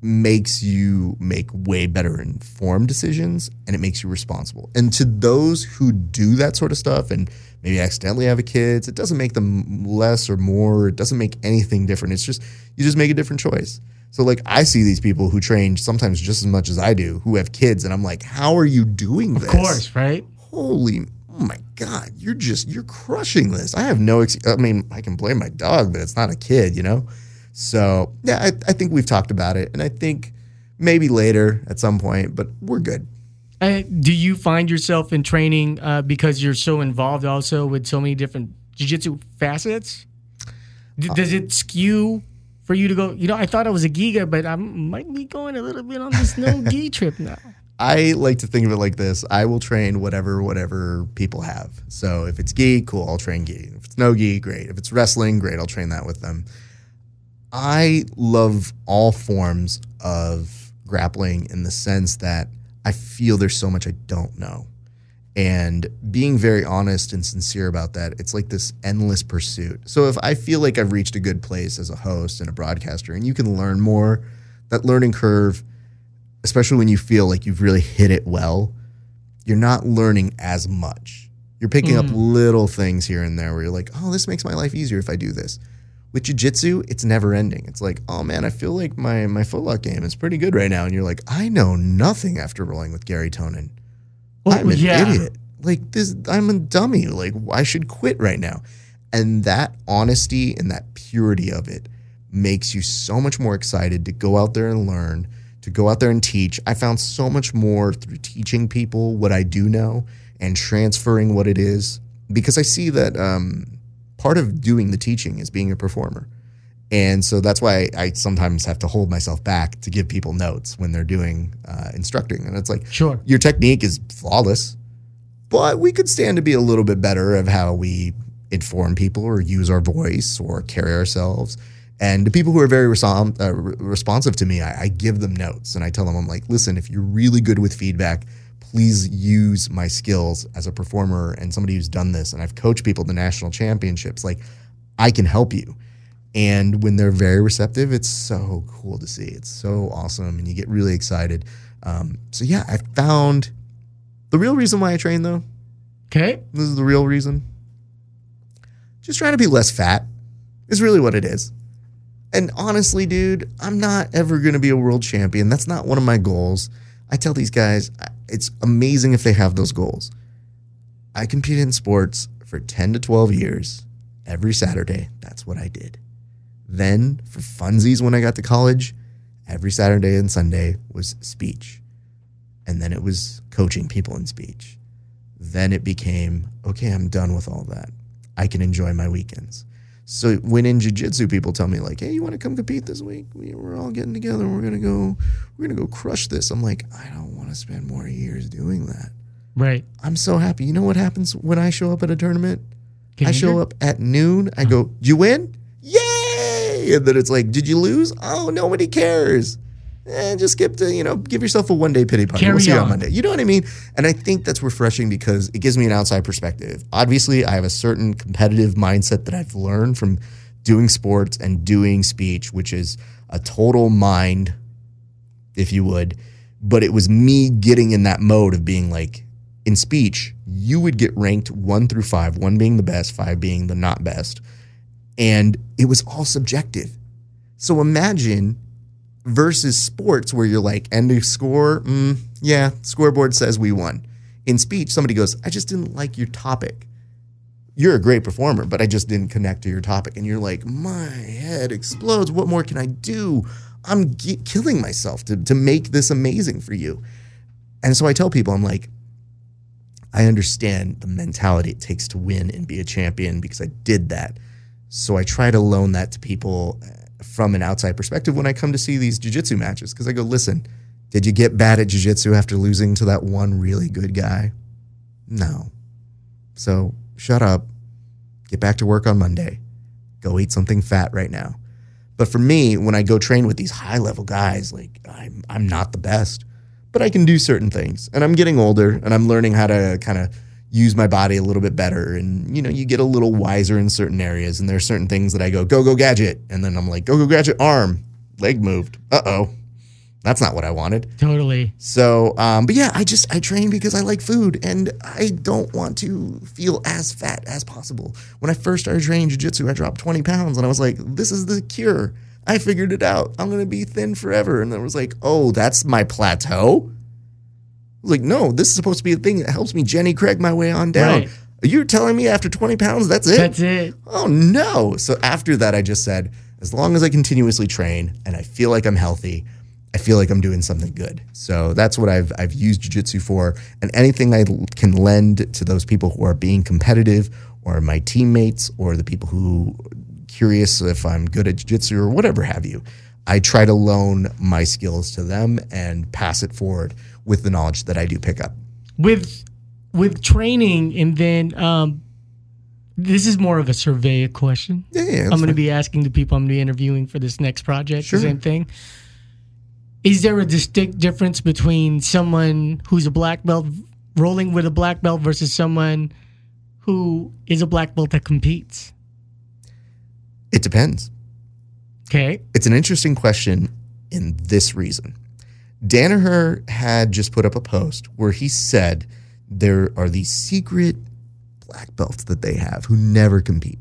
makes you make way better informed decisions. And it makes you responsible. And to those who do that sort of stuff and maybe accidentally have a kid, it doesn't make them less or more. It doesn't make anything different. It's just, you just make a different choice. So, like, I see these people who train sometimes just as much as I do who have kids, and I'm like, how are you doing this? Of course, right? Holy, oh, my God. You're just, you're crushing this. I have no, ex- I mean, I can blame my dog, but it's not a kid, you know? So, yeah, I, I think we've talked about it, and I think maybe later at some point, but we're good. Uh, do you find yourself in training uh, because you're so involved also with so many different jiu-jitsu facets? D- does it skew for you to go, you know, I thought I was a giga, but I might be going a little bit on this no-gi trip now? I like to think of it like this. I will train whatever, whatever people have. So if it's gi, cool, I'll train gi. If it's no-gi, great. If it's wrestling, great, I'll train that with them. I love all forms of grappling in the sense that I feel there's so much I don't know. And being very honest and sincere about that, it's like this endless pursuit. So if I feel like I've reached a good place as a host and a broadcaster, and you can learn more, that learning curve, especially when you feel like you've really hit it well, you're not learning as much. You're picking mm. up little things here and there where you're like, oh, this makes my life easier if I do this. With jiu-jitsu, it's never ending. It's like, oh, man, I feel like my, my footlock game is pretty good right now. And you're like, I know nothing after rolling with Gary Tonin. Oh, I'm an yeah. idiot. Like, this, I'm a dummy. Like, I should quit right now. And that honesty and that purity of it makes you so much more excited to go out there and learn, to go out there and teach. I found so much more through teaching people what I do know and transferring what it is. Because I see that... Um, part of doing the teaching is being a performer. And so that's why I, I sometimes have to hold myself back to give people notes when they're doing uh, instructing. And it's like, sure, your technique is flawless, but we could stand to be a little bit better of how we inform people or use our voice or carry ourselves. And the people who are very resom- uh, re- responsive to me, I, I give them notes and I tell them, I'm like, listen, if you're really good with feedback, please use my skills as a performer and somebody who's done this. And I've coached people to national championships. Like, I can help you. And when they're very receptive, it's so cool to see. It's so awesome. And you get really excited. Um, so, yeah, I found the real reason why I train, though. Okay. This is the real reason. Just trying to be less fat is really what it is. And honestly, dude, I'm not ever going to be a world champion. That's not one of my goals. I tell these guys, it's amazing if they have those goals. I competed in sports for ten to twelve years every Saturday. That's what I did. Then for funsies, when I got to college, every Saturday and Sunday was speech. And then it was coaching people in speech. Then it became, okay, I'm done with all that. I can enjoy my weekends. So when in jiu-jitsu, people tell me like, hey, you want to come compete this week? We, we're all getting together. We're going to go, we're going to go crush this. I'm like, I don't want to spend more years doing that. Right. I'm so happy. You know what happens when I show up at a tournament? Can I show up at noon. I go, did you win? Yay! And then it's like, did you lose? Oh, nobody cares. Eh, just skip to, you know, give yourself a one-day pity party. Carry we'll see on. You on Monday. You know what I mean? And I think that's refreshing because it gives me an outside perspective. Obviously, I have a certain competitive mindset that I've learned from doing sports and doing speech, which is a total mind if you would. But it was me getting in that mode of being like, in speech, you would get ranked one through five, one being the best, five being the not best. And it was all subjective. So imagine versus sports where you're like, end of score, mm, yeah, scoreboard says we won. In speech, somebody goes, I just didn't like your topic. You're a great performer, but I just didn't connect to your topic. And you're like, my head explodes. What more can I do? I'm g- killing myself to, to make this amazing for you. And so I tell people, I'm like, I understand the mentality it takes to win and be a champion because I did that. So I try to loan that to people from an outside perspective when I come to see these jiu-jitsu matches, because I go, listen, did you get bad at jiu-jitsu after losing to that one really good guy? No. So shut up. Get back to work on Monday. Go eat something fat right now. But for me, when I go train with these high-level guys, like I'm, I'm not the best, but I can do certain things. And I'm getting older, and I'm learning how to kind of use my body a little bit better. And, you know, you get a little wiser in certain areas, and there are certain things that I go, go, go, gadget. And then I'm like, go, go, gadget, arm, leg moved. Uh-oh. That's not what I wanted. Totally. So, um, but yeah, I just, I train because I like food, and I don't want to feel as fat as possible. When I first started training jiu-jitsu, I dropped twenty pounds, and I was like, this is the cure. I figured it out. I'm going to be thin forever. And I was like, oh, that's my plateau? I was like, no, this is supposed to be the thing that helps me Jenny Craig my way on down. Right. You're telling me after twenty pounds, that's it? That's it. Oh, no. So after that, I just said, as long as I continuously train and I feel like I'm healthy, I feel like I'm doing something good. So that's what I've I've used jiu-jitsu for. And anything I can lend to those people who are being competitive, or my teammates, or the people who are curious if I'm good at jiu-jitsu or whatever have you, I try to loan my skills to them and pass it forward with the knowledge that I do pick up. With with training, and then um, this is more of a survey question. Yeah, yeah, I'm going to be asking the people I'm going to be interviewing for this next project, sure. The same thing. Is there a distinct difference between someone who's a black belt rolling with a black belt versus someone who is a black belt that competes? It depends. Okay. It's an interesting question in this reason. Danaher had just put up a post where he said there are these secret black belts that they have who never compete,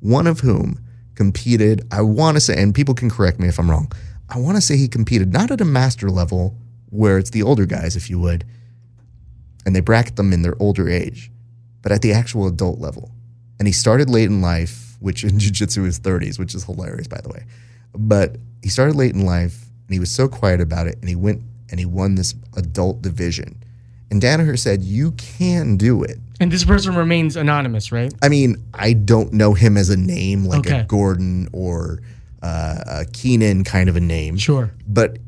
one of whom competed, I want to say, and people can correct me if I'm wrong, I want to say he competed not at a master level where it's the older guys, if you would, and they bracket them in their older age, but at the actual adult level. And he started late in life, which in jiu-jitsu is thirties, which is hilarious, by the way. But he started late in life, and he was so quiet about it, and he went and he won this adult division. And Danaher said, you can do it. And this person remains anonymous, right? I mean, I don't know him as a name, like okay. a Gordon or... Uh, a Keenan kind of a name. Sure. But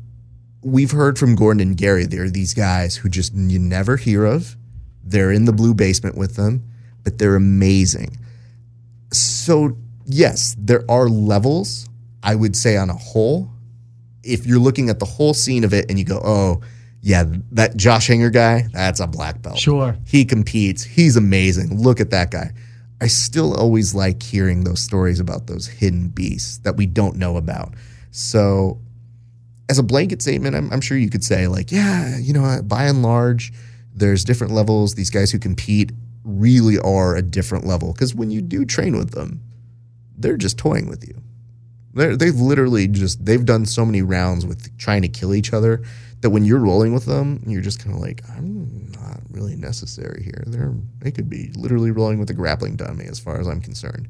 we've heard from Gordon and Gary, there are these guys who just you never hear of. They're in the blue basement with them, but they're amazing. So, yes, there are levels, I would say, on a whole. If you're looking at the whole scene of it and you go, oh, yeah, that Josh Hanger guy, that's a black belt. Sure. He competes. He's amazing. Look at that guy. I still always like hearing those stories about those hidden beasts that we don't know about. So as a blanket statement, I'm, I'm sure you could say like, yeah, you know, by and large, there's different levels. These guys who compete really are a different level, because when you do train with them, they're just toying with you. They're, they've literally just, they've done so many rounds with trying to kill each other that when you're rolling with them, you're just kind of like, I'm not really necessary here. They're, they could be literally rolling with a grappling dummy as far as I'm concerned.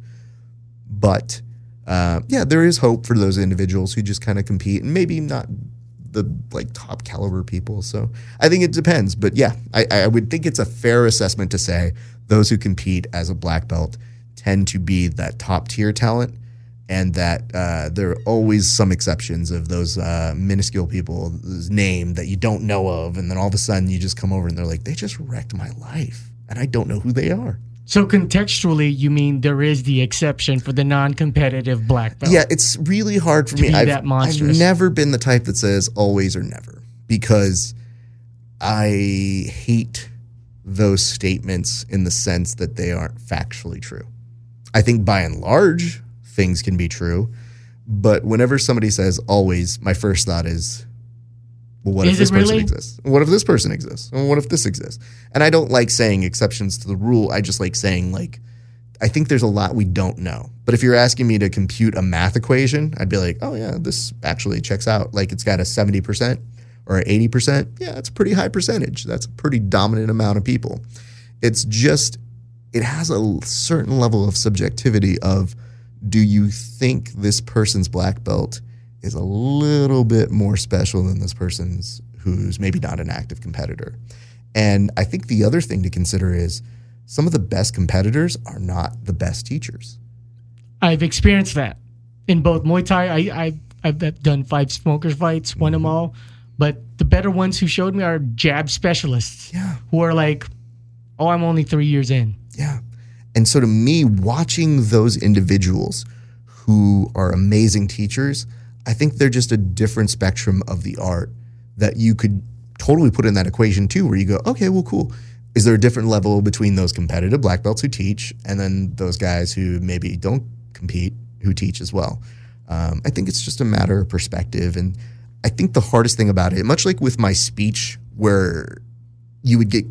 But, uh, yeah, there is hope for those individuals who just kind of compete, and maybe not the like top caliber people. So I think it depends. But, yeah, I, I would think it's a fair assessment to say those who compete as a black belt tend to be that top tier talent. And that uh, there are always some exceptions of those uh, minuscule people's name that you don't know of. And then all of a sudden you just come over and they're like, they just wrecked my life. And I don't know who they are. So contextually, you mean there is the exception for the non-competitive black belt? Yeah, it's really hard for me. I've, that monstrous. I've never been the type that says always or never, because I hate those statements in the sense that they aren't factually true. I think by and large... things can be true, but whenever somebody says always, my first thought is well, what if this person exists? What if this person exists? And what if this exists? And I don't like saying exceptions to the rule. I just like saying, like, I think there's a lot we don't know. But if you're asking me to compute a math equation, I'd be like, oh, yeah, this actually checks out. Like, it's got a seventy percent or an eighty percent. Yeah, that's a pretty high percentage. That's a pretty dominant amount of people. It's just, it has a certain level of subjectivity of, do you think this person's black belt is a little bit more special than this person's who's maybe not an active competitor? And I think the other thing to consider is, some of the best competitors are not the best teachers. I've experienced that in both Muay Thai. I, I, I've done five smokers fights, won mm-hmm. them all. But the better ones who showed me are jab specialists yeah. who are like, oh, I'm only three years in. Yeah. And so to me, watching those individuals who are amazing teachers, I think they're just a different spectrum of the art that you could totally put in that equation too, where you go, okay, well, cool. Is there a different level between those competitive black belts who teach and then those guys who maybe don't compete, who teach as well? Um, I think it's just a matter of perspective. And I think the hardest thing about it, much like with my speech, where you would get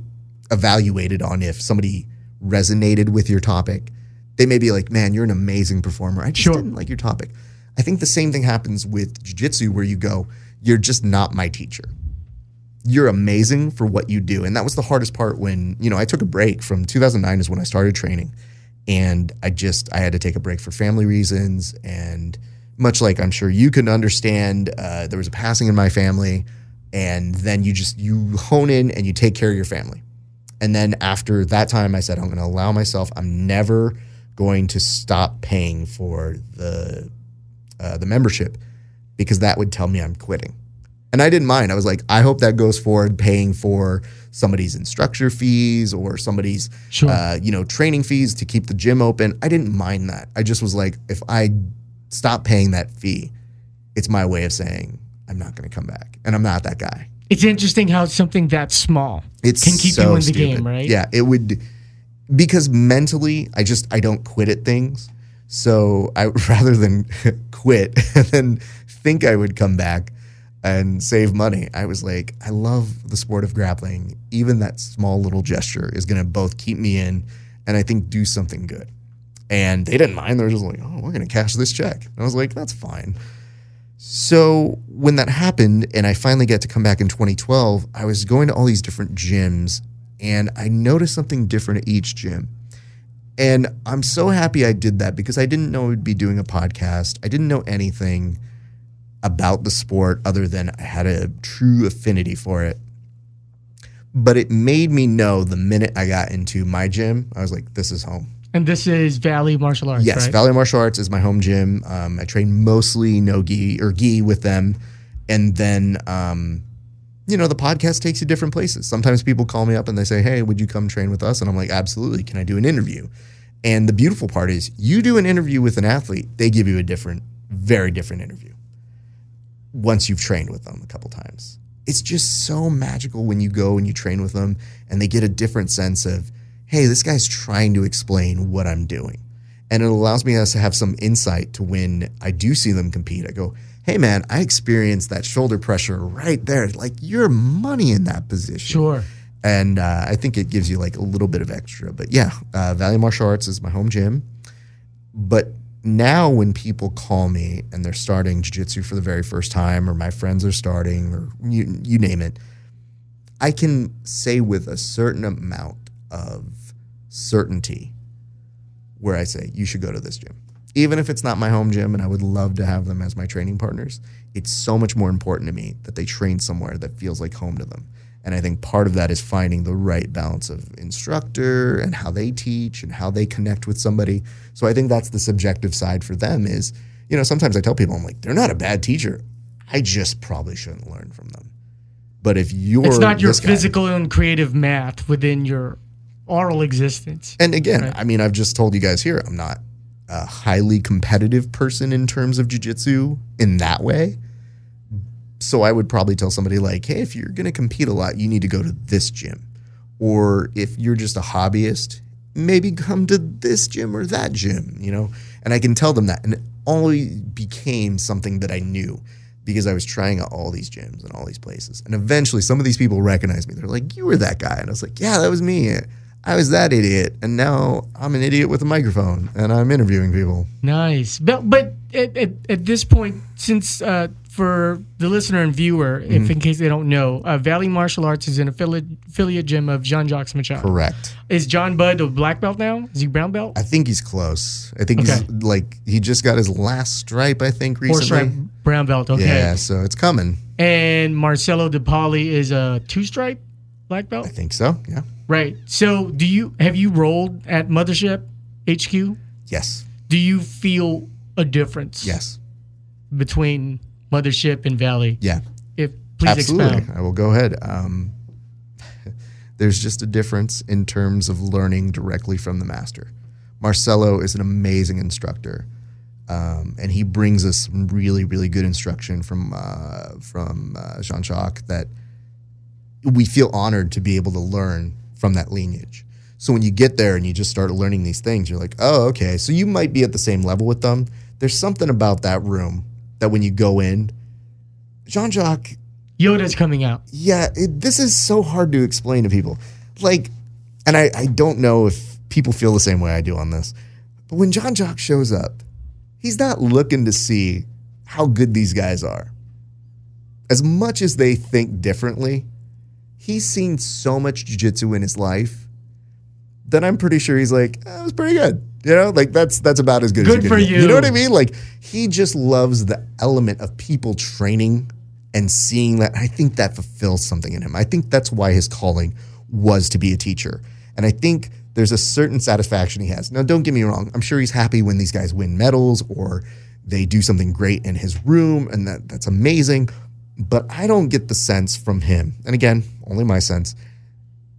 evaluated on if somebody resonated with your topic, they may be like, man, you're an amazing performer. I just sure. didn't like your topic. I think the same thing happens with jiu-jitsu, where you go, you're just not my teacher. You're amazing for what you do. And that was the hardest part when, you know, I took a break from two thousand nine is when I started training. And I just, I had to take a break for family reasons. And much like I'm sure you can understand, uh, there was a passing in my family. And then you just, you hone in and you take care of your family. And then after that time, I said, I'm going to allow myself, I'm never going to stop paying for the uh, the membership, because that would tell me I'm quitting. And I didn't mind. I was like, I hope that goes forward, paying for somebody's instructor fees or somebody's, sure. uh, you know, training fees to keep the gym open. I didn't mind that. I just was like, if I stop paying that fee, it's my way of saying I'm not going to come back. And I'm not that guy. It's interesting how something that small it's can keep so you in the stupid. Game, right? Yeah, it would, because mentally, I just, I don't quit at things. So I rather than quit and then think I would come back and save money, I was like, I love the sport of grappling. Even that small little gesture is going to both keep me in and I think do something good. And they didn't mind. They were just like, oh, we're going to cash this check. And I was like, that's fine. So when that happened and I finally got to come back in twenty twelve, I was going to all these different gyms and I noticed something different at each gym. And I'm so happy I did that, because I didn't know I would be doing a podcast. I didn't know anything about the sport other than I had a true affinity for it. But it made me know the minute I got into my gym, I was like, this is home. And this is Valley Martial Arts, yes, right? Valley Martial Arts is my home gym. Um, I train mostly no-gi or gi with them. And then, um, you know, the podcast takes you different places. Sometimes people call me up and they say, hey, would you come train with us? And I'm like, absolutely. Can I do an interview? And the beautiful part is you do an interview with an athlete, they give you a different, very different interview. Once you've trained with them a couple times. It's just so magical when you go and you train with them and they get a different sense of, hey, this guy's trying to explain what I'm doing. And it allows me to have some insight to when I do see them compete. I go, hey, man, I experienced that shoulder pressure right there. Like, you're money in that position. Sure. And uh, I think it gives you like a little bit of extra. But yeah, uh, Valley Martial Arts is my home gym. But now when people call me and they're starting jiu-jitsu for the very first time, or my friends are starting, or you, you name it, I can say with a certain amount of certainty where I say, you should go to this gym. Even if it's not my home gym and I would love to have them as my training partners, it's so much more important to me that they train somewhere that feels like home to them. And I think part of that is finding the right balance of instructor and how they teach and how they connect with somebody. So I think that's the subjective side for them is, you know, sometimes I tell people, I'm like, they're not a bad teacher. I just probably shouldn't learn from them. But if you're It's not your physical guy, and creative math within your oral existence. And again, right? I mean, I've just told you guys here, I'm not a highly competitive person in terms of jiu-jitsu in that way. So I would probably tell somebody like, hey, if you're going to compete a lot, you need to go to this gym. Or if you're just a hobbyist, maybe come to this gym or that gym, you know, and I can tell them that. And it only became something that I knew because I was trying out all these gyms and all these places. And eventually some of these people recognized me. They're like, you were that guy. And I was like, yeah, that was me. I was that idiot. And now I'm an idiot with a microphone and I'm interviewing people. Nice. But, but at, at, at this point, since uh, for the listener and viewer, mm-hmm. if in case they don't know, uh, Valley Martial Arts is an affiliate, affiliate gym of Jean Jacques Machado. Correct. Is John Budd a black belt now? Is he brown belt? I think he's close. I think okay. he's like, he just got his last stripe, I think, recently. Four stripe brown belt. Okay. Yeah, so it's coming. And Marcelo DePauli is a two stripe black belt? I think so, yeah. Right. So, do you have you rolled at Mothership H Q? Yes. Do you feel a difference? Yes. Between Mothership and Valley? Yeah. If please Absolutely. Expound. I will go ahead. Um, there's just a difference in terms of learning directly from the master. Marcelo is an amazing instructor, um, and he brings us some really, really good instruction from uh, from uh, Jean Jacques that we feel honored to be able to learn from that lineage. So when you get there and you just start learning these things, you're like, oh, okay. So you might be at the same level with them. There's something about that room that when you go in, Jean-Jacques. Yoda's coming out. Yeah. It, this is so hard to explain to people. Like, and I, I don't know if people feel the same way I do on this, but when Jean-Jacques shows up, he's not looking to see how good these guys are. As much as they think differently, he's seen so much jiu-jitsu in his life that I'm pretty sure he's like, that was pretty good. You know, like that's that's about as good, good as you can do. Good for you. You know what I mean? Like he just loves the element of people training and seeing that. I think that fulfills something in him. I think that's why his calling was to be a teacher. And I think there's a certain satisfaction he has. Now, don't get me wrong. I'm sure he's happy when these guys win medals or they do something great in his room, and that that's amazing. But I don't get the sense from him, and again, only my sense,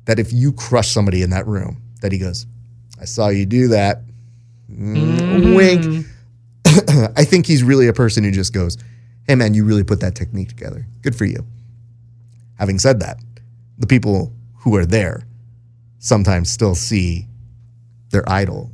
that if you crush somebody in that room, that he goes, I saw you do that. Mm, mm. Wink. I think he's really a person who just goes, hey, man, you really put that technique together. Good for you. Having said that, the people who are there sometimes still see their idol,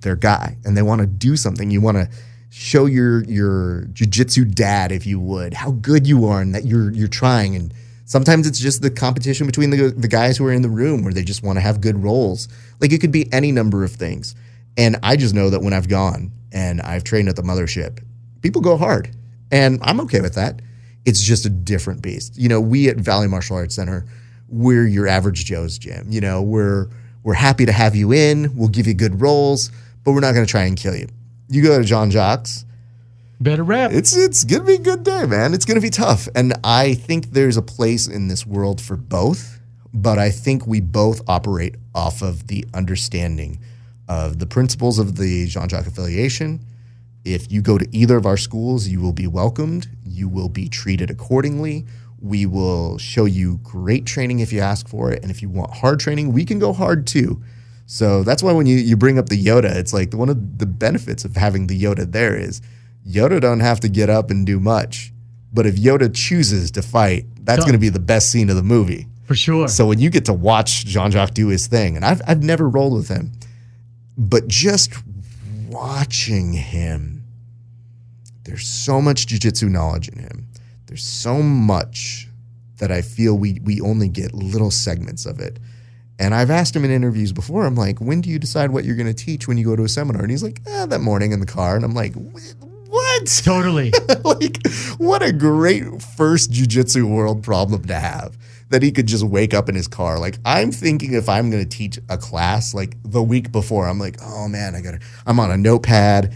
their guy, and they want to do something. You want to show your your jiu-jitsu dad, if you would, how good you are and that you're you're trying. And sometimes it's just the competition between the the guys who are in the room where they just want to have good roles. Like it could be any number of things. And I just know that when I've gone and I've trained at the Mothership, people go hard. And I'm okay with that. It's just a different beast. You know, we at Valley Martial Arts Center, we're your average Joe's gym. You know, we're we're happy to have you in. We'll give you good roles, but we're not going to try and kill you. You go to Jean Jacques. Better rap. It's it's going to be a good day, man. It's going to be tough. And I think there's a place in this world for both, but I think we both operate off of the understanding of the principles of the Jean Jacques affiliation. If you go to either of our schools, you will be welcomed. You will be treated accordingly. We will show you great training if you ask for it. And if you want hard training, we can go hard too. So that's why when you, you bring up the Yoda, it's like one of the benefits of having the Yoda there is Yoda don't have to get up and do much. But if Yoda chooses to fight, that's going to be the best scene of the movie. For sure. So when you get to watch Jean-Jacques do his thing, and I've I've never rolled with him, but just watching him, there's so much jiu-jitsu knowledge in him. There's so much that I feel we we only get little segments of it. And I've asked him in interviews before, I'm like, when do you decide what you're going to teach when you go to a seminar? And he's like, eh, that morning in the car. And I'm like, what? Totally. Like, what a great first jiu-jitsu world problem to have, that he could just wake up in his car. Like, I'm thinking if I'm going to teach a class, like, the week before, I'm like, oh, man, I got to, I'm on a notepad.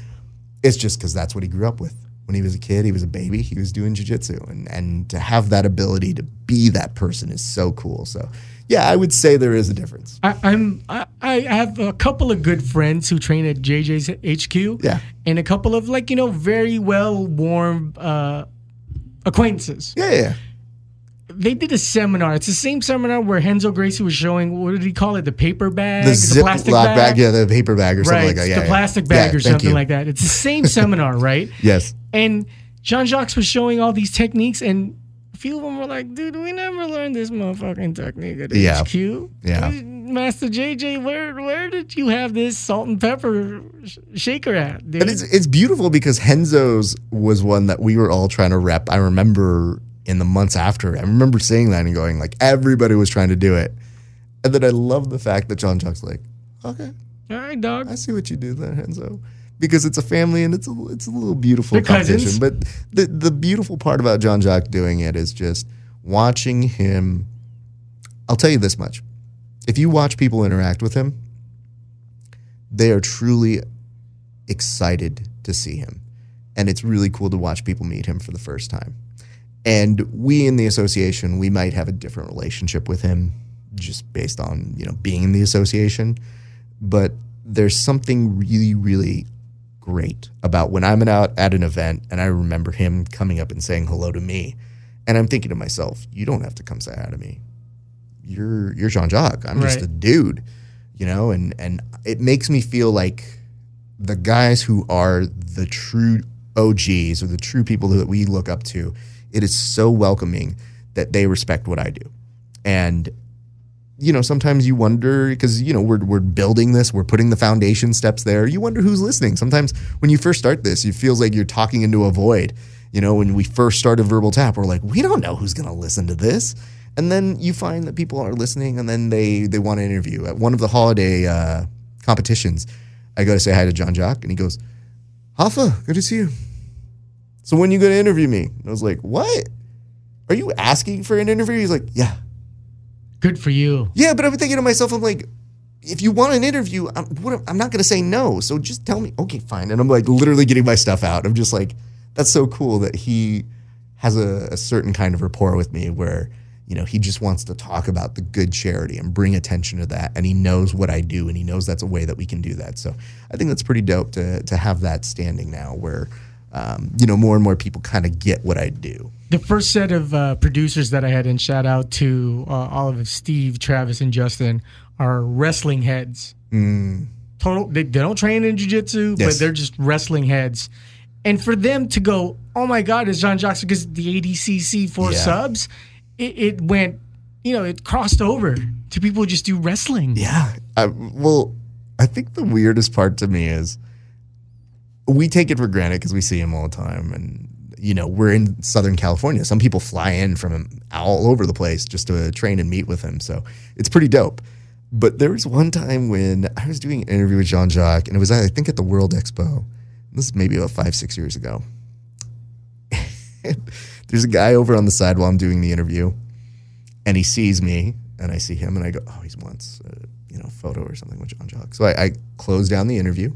It's just because that's what he grew up with. When he was a kid, he was a baby, he was doing jiu-jitsu. And, and to have that ability to be that person is so cool. So, yeah, I would say there is a difference. I, I'm I, I have a couple of good friends who train at J J's H Q, yeah, and a couple of like you know very well warm uh, acquaintances. Yeah, yeah. They did a seminar. It's the same seminar where Renzo Gracie was showing, what did he call it? The paper bag? The, the zip plastic lock bag? bag? Yeah, the paper bag or right. something like that. Yeah, the yeah. plastic bag yeah, or something you. like that. It's the same seminar, right? Yes. And Jean Jacques was showing all these techniques, and few of them were like, dude, we never learned this motherfucking technique at yeah. H Q. Yeah. Master J J, where where did you have this salt and pepper sh- shaker at, dude? But it's, it's beautiful because Henzo's was one that we were all trying to rep. I remember in the months after, I remember seeing that and going, like, everybody was trying to do it. And then I love the fact that Jon Jacques like, okay. All right, dog. I see what you do there, Henzo. Because it's a family and it's a, it's a little beautiful They're competition. Cousins. But the, the beautiful part about Jon Jacques doing it is just watching him. I'll tell you this much. If you watch people interact with him, they are truly excited to see him. And it's really cool to watch people meet him for the first time. And we in the association, we might have a different relationship with him just based on, you know, being in the association. But there's something really, really great about when I'm out at an event and I remember him coming up and saying hello to me. And I'm thinking to myself, you don't have to come say hi to me. You're you're Jon Jacques. I'm right. just a dude, you know? And, and it makes me feel like the guys who are the true O Gs or the true people that we look up to, it is so welcoming that they respect what I do. And you know, sometimes you wonder because, you know, we're we're building this. We're putting the foundation steps there. You wonder who's listening. Sometimes when you first start this, it feels like you're talking into a void. You know, when we first started Verbal Tap, we're like, we don't know who's going to listen to this. And then you find that people are listening and then they, they want to interview. At one of the holiday uh, competitions, I go to say hi to Jon Jacques and he goes, Hoffa, good to see you. So when are you going to interview me? And I was like, what? Are you asking for an interview? He's like, yeah. Good for you. Yeah, but I'm thinking to myself, I'm like, if you want an interview, I'm, what, I'm not going to say no. So just tell me, okay, fine. And I'm like literally getting my stuff out. I'm just like, that's so cool that he has a, a certain kind of rapport with me where, you know, he just wants to talk about the good charity and bring attention to that. And he knows what I do and he knows that's a way that we can do that. So I think that's pretty dope to to have that standing now where, um, you know, more and more people kind of get what I do. The first set of uh, producers that I had, and shout out to uh, all of Steve, Travis, and Justin, are wrestling heads. Mm. Total, they, they don't train in jiu-jitsu, yes. but they're just wrestling heads. And for them to go, oh my God, it's Jon Jacques because the A D C C for yeah. subs, it, it went, you know, it crossed over to people who just do wrestling. Yeah. I, well, I think the weirdest part to me is we take it for granted because we see him all the time and, you know, we're in Southern California. Some people fly in from all over the place just to train and meet with him. So it's pretty dope. But there was one time when I was doing an interview with Jon Jacques, and it was, I think, at the World Expo. This is maybe about five, six years ago. There's a guy over on the side while I'm doing the interview, and he sees me, and I see him, and I go, oh, he wants a, you know, photo or something with Jon Jacques. So I, I close down the interview.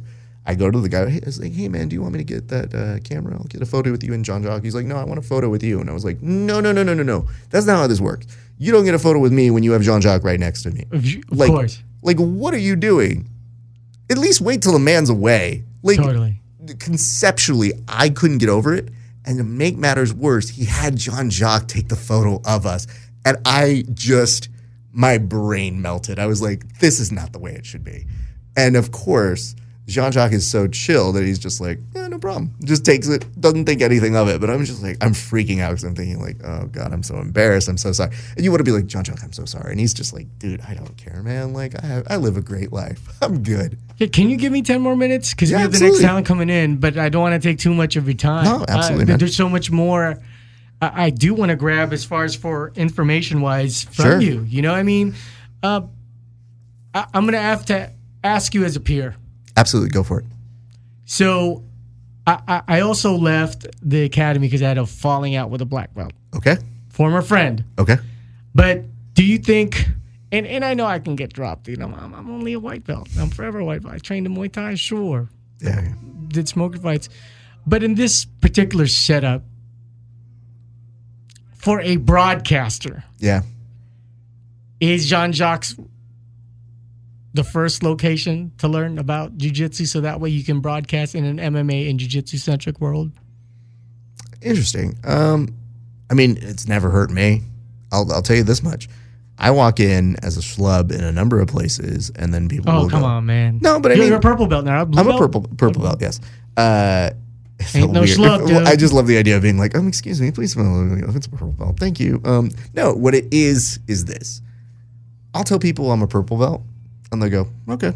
I go to the guy. I was like, hey, man, do you want me to get that uh, camera? I'll get a photo with you and Jon Jacques. He's like, no, I want a photo with you. And I was like, no, no, no, no, no, no. That's not how this works. You don't get a photo with me when you have Jon Jacques right next to me. Of, like, course. Like, what are you doing? At least wait till the man's away. Like, totally. Conceptually, I couldn't get over it. And to make matters worse, he had Jon Jacques take the photo of us. And I just, my brain melted. I was like, this is not the way it should be. And, of course, Jon Jacques is so chill that he's just like, yeah, no problem. Just takes it, doesn't think anything of it. But I'm just like, I'm freaking out because I'm thinking like, oh, God, I'm so embarrassed. I'm so sorry. And you want to be like, Jon Jacques, I'm so sorry. And he's just like, dude, I don't care, man. Like, I have, I live a great life. I'm good. Yeah, can you give me ten more minutes? Because yeah, we have absolutely. the next talent coming in, but I don't want to take too much of your time. No, absolutely uh, not. There's so much more I, I do want to grab as far as for information-wise from sure. you. You know what I mean? Uh, I, I'm going to have to ask you as a peer. Absolutely, go for it. So, I, I also left the academy because I had a falling out with a black belt. Okay. Former friend. Okay. But do you think, and, and I know I can get dropped, you know, I'm, I'm only a white belt. I'm forever a white belt. I trained in Muay Thai, sure. Yeah. Did smoking fights. But in this particular setup, for a broadcaster, yeah, is Jon Jacques the first location to learn about jiu-jitsu so that way you can broadcast in an M M A and jiu-jitsu-centric world? Interesting. Um, I mean, it's never hurt me. I'll, I'll tell you this much. I walk in as a schlub in a number of places, and then people oh, will go. Oh, come on, man. No, but You're I mean. You're a purple belt now. Blue I'm belt? a purple, purple belt, yes. Uh, So Ain't no weird. Slug, dude. I just love the idea of being like, um, excuse me, please smell the elephant's purple belt. Thank you. Um, no, what it is is this. I'll tell people I'm a purple belt, and they go, okay,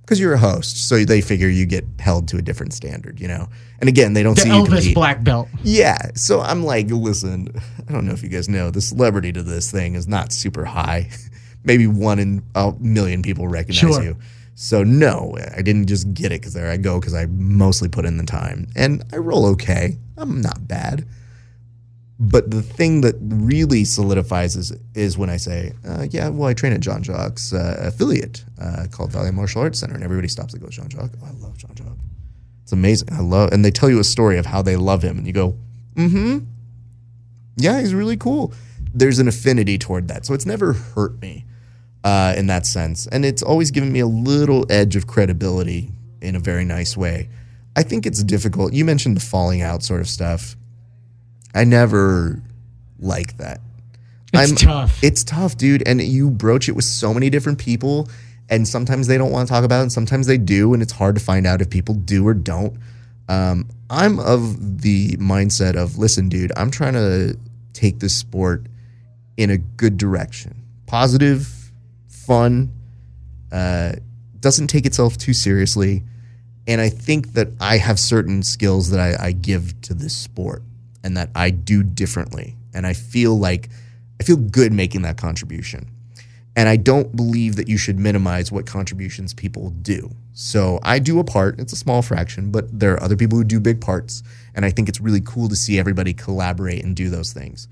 because you're a host, so they figure you get held to a different standard, you know. And again, they don't the see Elvis you compete. Black belt. Yeah, so I'm like, listen, I don't know if you guys know, the celebrity to this thing is not super high. Maybe one in a million people recognize sure. you. So no, I didn't just get it because there I go because I mostly put in the time. And I roll okay. I'm not bad. But the thing that really solidifies is, is when I say, uh, yeah, well, I train at Jean Jacques' uh, affiliate uh, called Valley Martial Arts Center. And everybody stops and goes, Jean Jacques? Oh, I love Jean Jacques. It's amazing. I love, and they tell you a story of how they love him. And you go, mm-hmm. Yeah, he's really cool. There's an affinity toward that. So it's never hurt me. Uh, in that sense. And it's always given me a little edge of credibility in a very nice way. I think it's difficult. You mentioned the falling out sort of stuff. I never like that. It's I'm, tough. It's tough, dude. And you broach it with so many different people, and sometimes they don't want to talk about it, and sometimes they do, and it's hard to find out if people do or don't. Um, I'm of the mindset of, listen, dude, I'm trying to take this sport in a good direction. Positive, fun, uh, doesn't take itself too seriously, and I think that I have certain skills that I, I give to this sport and that I do differently, and I feel like I feel good making that contribution, and I don't believe that you should minimize what contributions people do. So I do a part, it's a small fraction, but there are other people who do big parts, and I think it's really cool to see everybody collaborate and do those things.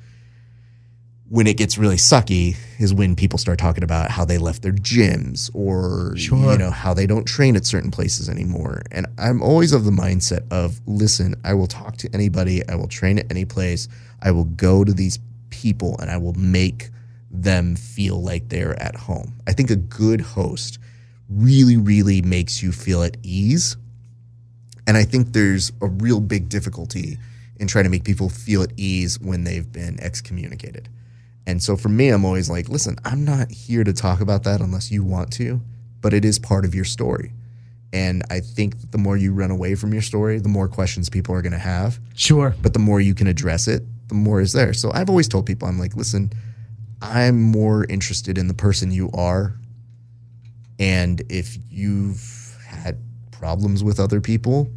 When it gets really sucky is when people start talking about how they left their gyms or sure. you know how they don't train at certain places anymore. And I'm always of the mindset of, listen, I will talk to anybody. I will train at any place. I will go to these people and I will make them feel like they're at home. I think a good host really, really makes you feel at ease. And I think there's a real big difficulty in trying to make people feel at ease when they've been excommunicated. And so for me, I'm always like, listen, I'm not here to talk about that unless you want to, but it is part of your story. And I think that the more you run away from your story, the more questions people are going to have. Sure. But the more you can address it, the more is there. So I've always told people, I'm like, listen, I'm more interested in the person you are. And if you've had problems with other people,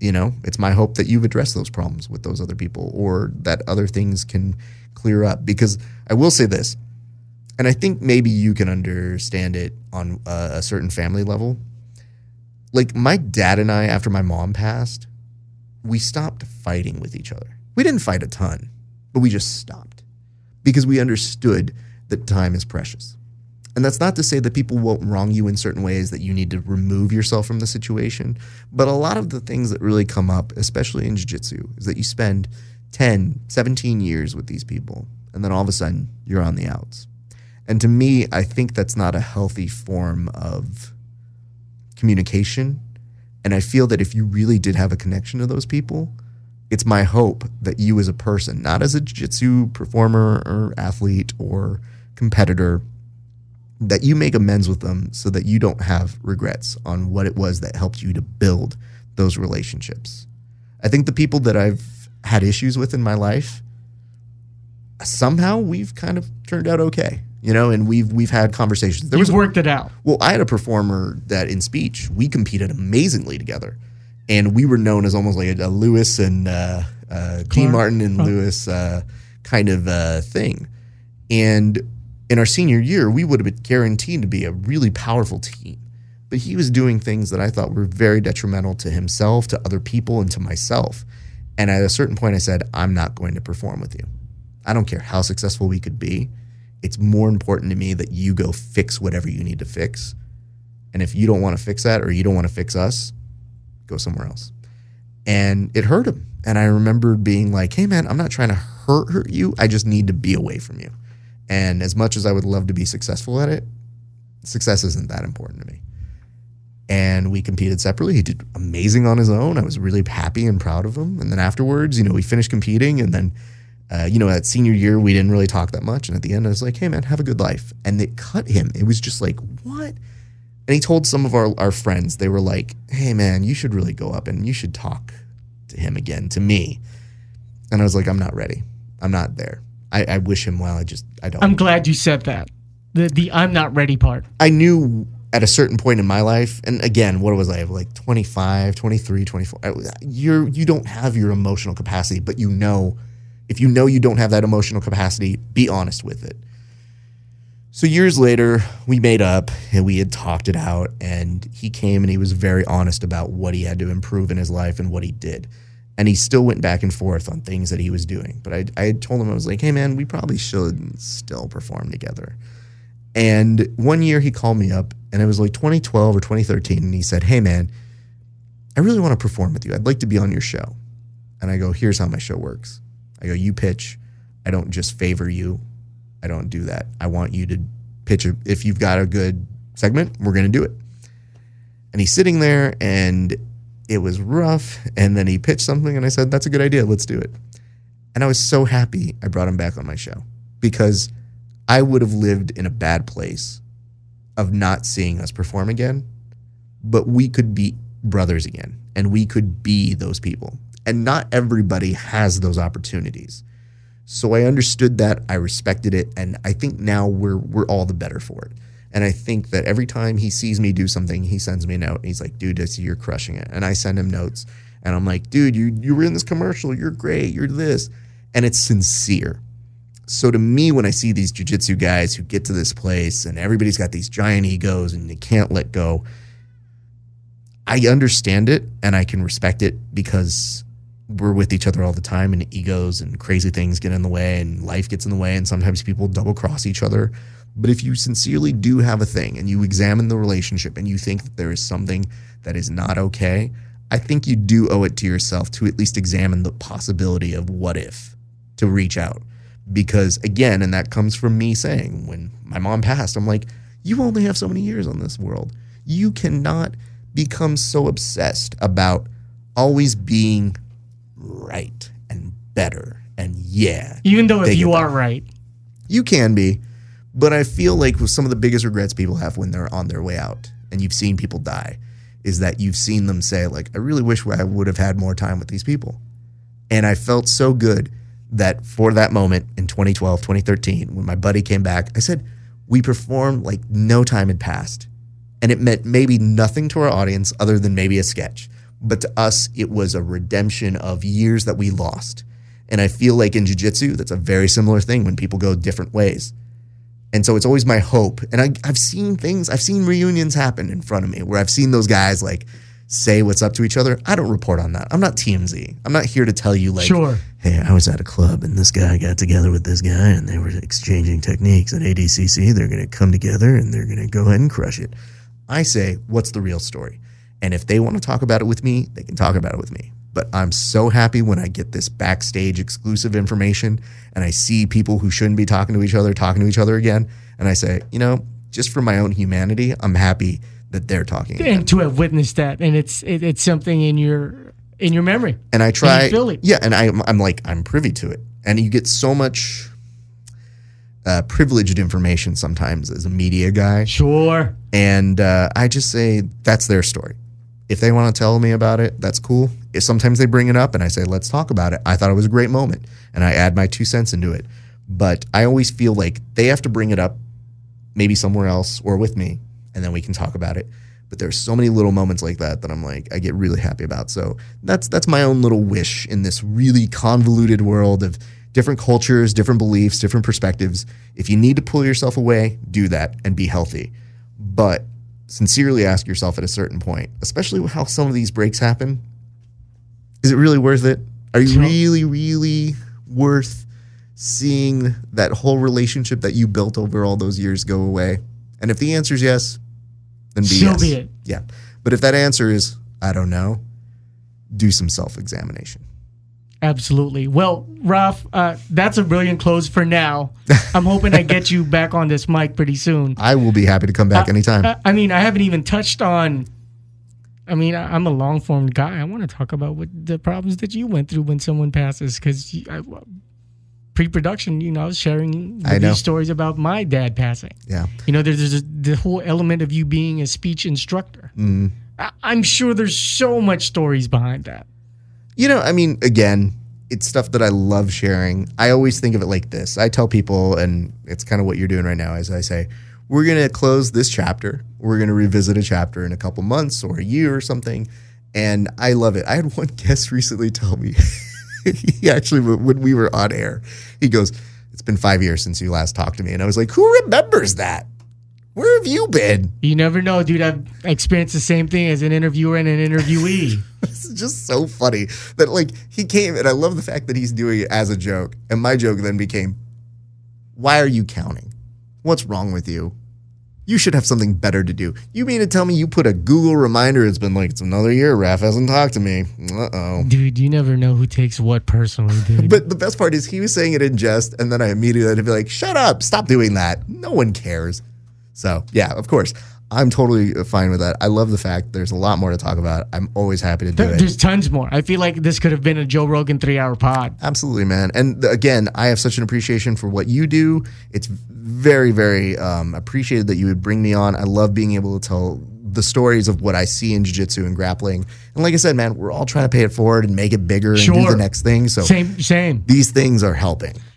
you know, it's my hope that you've addressed those problems with those other people or that other things can clear up. Because I will say this, and I think maybe you can understand it on a, a certain family level. Like my dad and I, after my mom passed, we stopped fighting with each other. We didn't fight a ton, but we just stopped because we understood that time is precious. And that's not to say that people won't wrong you in certain ways, that you need to remove yourself from the situation. But a lot of the things that really come up, especially in jiu-jitsu, is that you spend ten, seventeen years with these people, and then all of a sudden you're on the outs. And to me, I think that's not a healthy form of communication. And I feel that if you really did have a connection to those people, it's my hope that you as a person, not as a jiu-jitsu performer or athlete or competitor, that you make amends with them so that you don't have regrets on what it was that helped you to build those relationships. I think the people that I've had issues with in my life, somehow we've kind of turned out okay, you know, and we've we've had conversations. There You've was a, worked it out. Well, I had a performer that in speech, we competed amazingly together, and we were known as almost like a, a Lewis and uh, uh, Dean Martin and oh. Lewis uh, kind of uh, thing. And in our senior year, we would have been guaranteed to be a really powerful team. But he was doing things that I thought were very detrimental to himself, to other people, and to myself. And at a certain point, I said, I'm not going to perform with you. I don't care how successful we could be. It's more important to me that you go fix whatever you need to fix. And if you don't want to fix that or you don't want to fix us, go somewhere else. And it hurt him. And I remember being like, hey, man, I'm not trying to hurt, hurt you. I just need to be away from you. And as much as I would love to be successful at it, success isn't that important to me. And we competed separately. He did amazing on his own. I was really happy and proud of him. And then afterwards, you know, we finished competing. And then, uh, you know, at senior year, we didn't really talk that much. And at the end, I was like, hey, man, have a good life. And it cut him. It was just like, what? And he told some of our, our friends, they were like, hey, man, you should really go up and you should talk to him again, to me. And I was like, I'm not ready. I'm not there. I, I wish him well. I just, I don't. I'm glad you said that. The the I'm not ready part. I knew at a certain point in my life, and again, what was I, like twenty-five, twenty-three, twenty-four? I, you're, you don't have your emotional capacity, but you know, if you know you don't have that emotional capacity, be honest with it. So years later, we made up and we had talked it out, and he came and he was very honest about what he had to improve in his life and what he did. And he still went back and forth on things that he was doing. But I, I had told him, I was like, hey, man, we probably should still perform together. And one year he called me up, and it was like twenty twelve or twenty thirteen, and he said, hey, man, I really want to perform with you. I'd like to be on your show. And I go, here's how my show works. I go, you pitch. I don't just favor you. I don't do that. I want you to pitch. A, if you've got a good segment, we're going to do it. And he's sitting there, and it was rough. And then he pitched something, and I said, that's a good idea. Let's do it. And I was so happy I brought him back on my show, because I would have lived in a bad place of not seeing us perform again, but we could be brothers again, and we could be those people. And not everybody has those opportunities. So I understood that, I respected it, and I think now we're we're all the better for it. And I think that every time he sees me do something, he sends me a note, and he's like, dude, I see you're crushing it. And I send him notes, and I'm like, dude, you, you were in this commercial, you're great, you're this. And it's sincere. So to me, when I see these jiu-jitsu guys who get to this place, and everybody's got these giant egos and they can't let go, I understand it and I can respect it, because we're with each other all the time, and egos and crazy things get in the way, and life gets in the way, and sometimes people double cross each other. But if you sincerely do have a thing and you examine the relationship and you think that there is something that is not okay, I think you do owe it to yourself to at least examine the possibility of what if, to reach out. Because again, and that comes from me saying, when my mom passed, I'm like, you only have so many years on this world. You cannot become so obsessed about always being right and better and yeah. Even though if you are right. You can be, but I feel like some of the biggest regrets people have when they're on their way out, and you've seen people die, is that you've seen them say, like, I really wish I would have had more time with these people. And I felt so good that for that moment in twenty twelve, twenty thirteen, when my buddy came back, I said, we performed like no time had passed. And it meant maybe nothing to our audience other than maybe a sketch. But to us, it was a redemption of years that we lost. And I feel like in jiu-jitsu, that's a very similar thing when people go different ways. And so it's always my hope. And I, I've seen things, I've seen reunions happen in front of me where I've seen those guys like say what's up to each other. I don't report on that. I'm not T M Z. I'm not here to tell you like, sure, hey, I was at a club and this guy got together with this guy and they were exchanging techniques at A D C C. They're going to come together and they're going to go ahead and crush it. I say, what's the real story? And if they want to talk about it with me, they can talk about it with me. But I'm so happy when I get this backstage exclusive information and I see people who shouldn't be talking to each other, talking to each other again. And I say, you know, just for my own humanity, I'm happy that they're talking. And again, to have witnessed that. And it's it, it's something in your in your memory. And I try. And you feel it. Yeah. And I, I'm like, I'm privy to it. And you get so much uh, privileged information sometimes as a media guy. Sure. And uh, I just say, that's their story. If they want to tell me about it, that's cool. If sometimes they bring it up and I say, let's talk about it. I thought it was a great moment. And I add my two cents into it. But I always feel like they have to bring it up maybe somewhere else or with me, and then we can talk about it. But there's so many little moments like that that I'm like, I get really happy about. So that's that's my own little wish in this really convoluted world of different cultures, different beliefs, different perspectives. If you need to pull yourself away, do that and be healthy. But sincerely ask yourself at a certain point, especially how some of these breaks happen, is it really worth it? Are you really, really worth seeing that whole relationship that you built over all those years go away? And if the answer is yes, then be so yes. Be it. Yeah. But if that answer is, I don't know, do some self-examination. Absolutely. Well, Ralph, uh, that's a brilliant close for now. I'm hoping I get you back on this mic pretty soon. I will be happy to come back I, anytime. I, I mean, I haven't even touched on, I mean, I, I'm a long-form guy. I want to talk about what the problems that you went through when someone passes, because pre-production, you know, I was sharing I know. these stories about my dad passing. Yeah. You know, there's, there's the whole element of you being a speech instructor. Mm. I, I'm sure there's so much stories behind that. You know, I mean, again, it's stuff that I love sharing. I always think of it like this. I tell people, and it's kind of what you're doing right now, as I say, we're going to close this chapter. We're going to revisit a chapter in a couple months or a year or something. And I love it. I had one guest recently tell me, he actually, when we were on air, he goes, it's been five years since you last talked to me. And I was like, who remembers that? Where have you been? You never know, dude. I've experienced the same thing as an interviewer and an interviewee. This is just so funny that, like, he came, and I love the fact that he's doing it as a joke. And my joke then became, why are you counting? What's wrong with you? You should have something better to do. You mean to tell me you put a Google reminder? It's been like, it's another year. Raph hasn't talked to me. Uh-oh. Dude, you never know who takes what personally, dude. But the best part is he was saying it in jest, and then I immediately had to be like, shut up. Stop doing that. No one cares. So, yeah, of course. I'm totally fine with that. I love the fact there's a lot more to talk about. I'm always happy to do there, it. There's tons more. I feel like this could have been a Joe Rogan three-hour pod. Absolutely, man. And, again, I have such an appreciation for what you do. It's very, very um, appreciated that you would bring me on. I love being able to tell the stories of what I see in jiu-jitsu and grappling. And like I said, man, we're all trying to pay it forward and make it bigger, sure, and do the next thing. So same, same. These things are helping.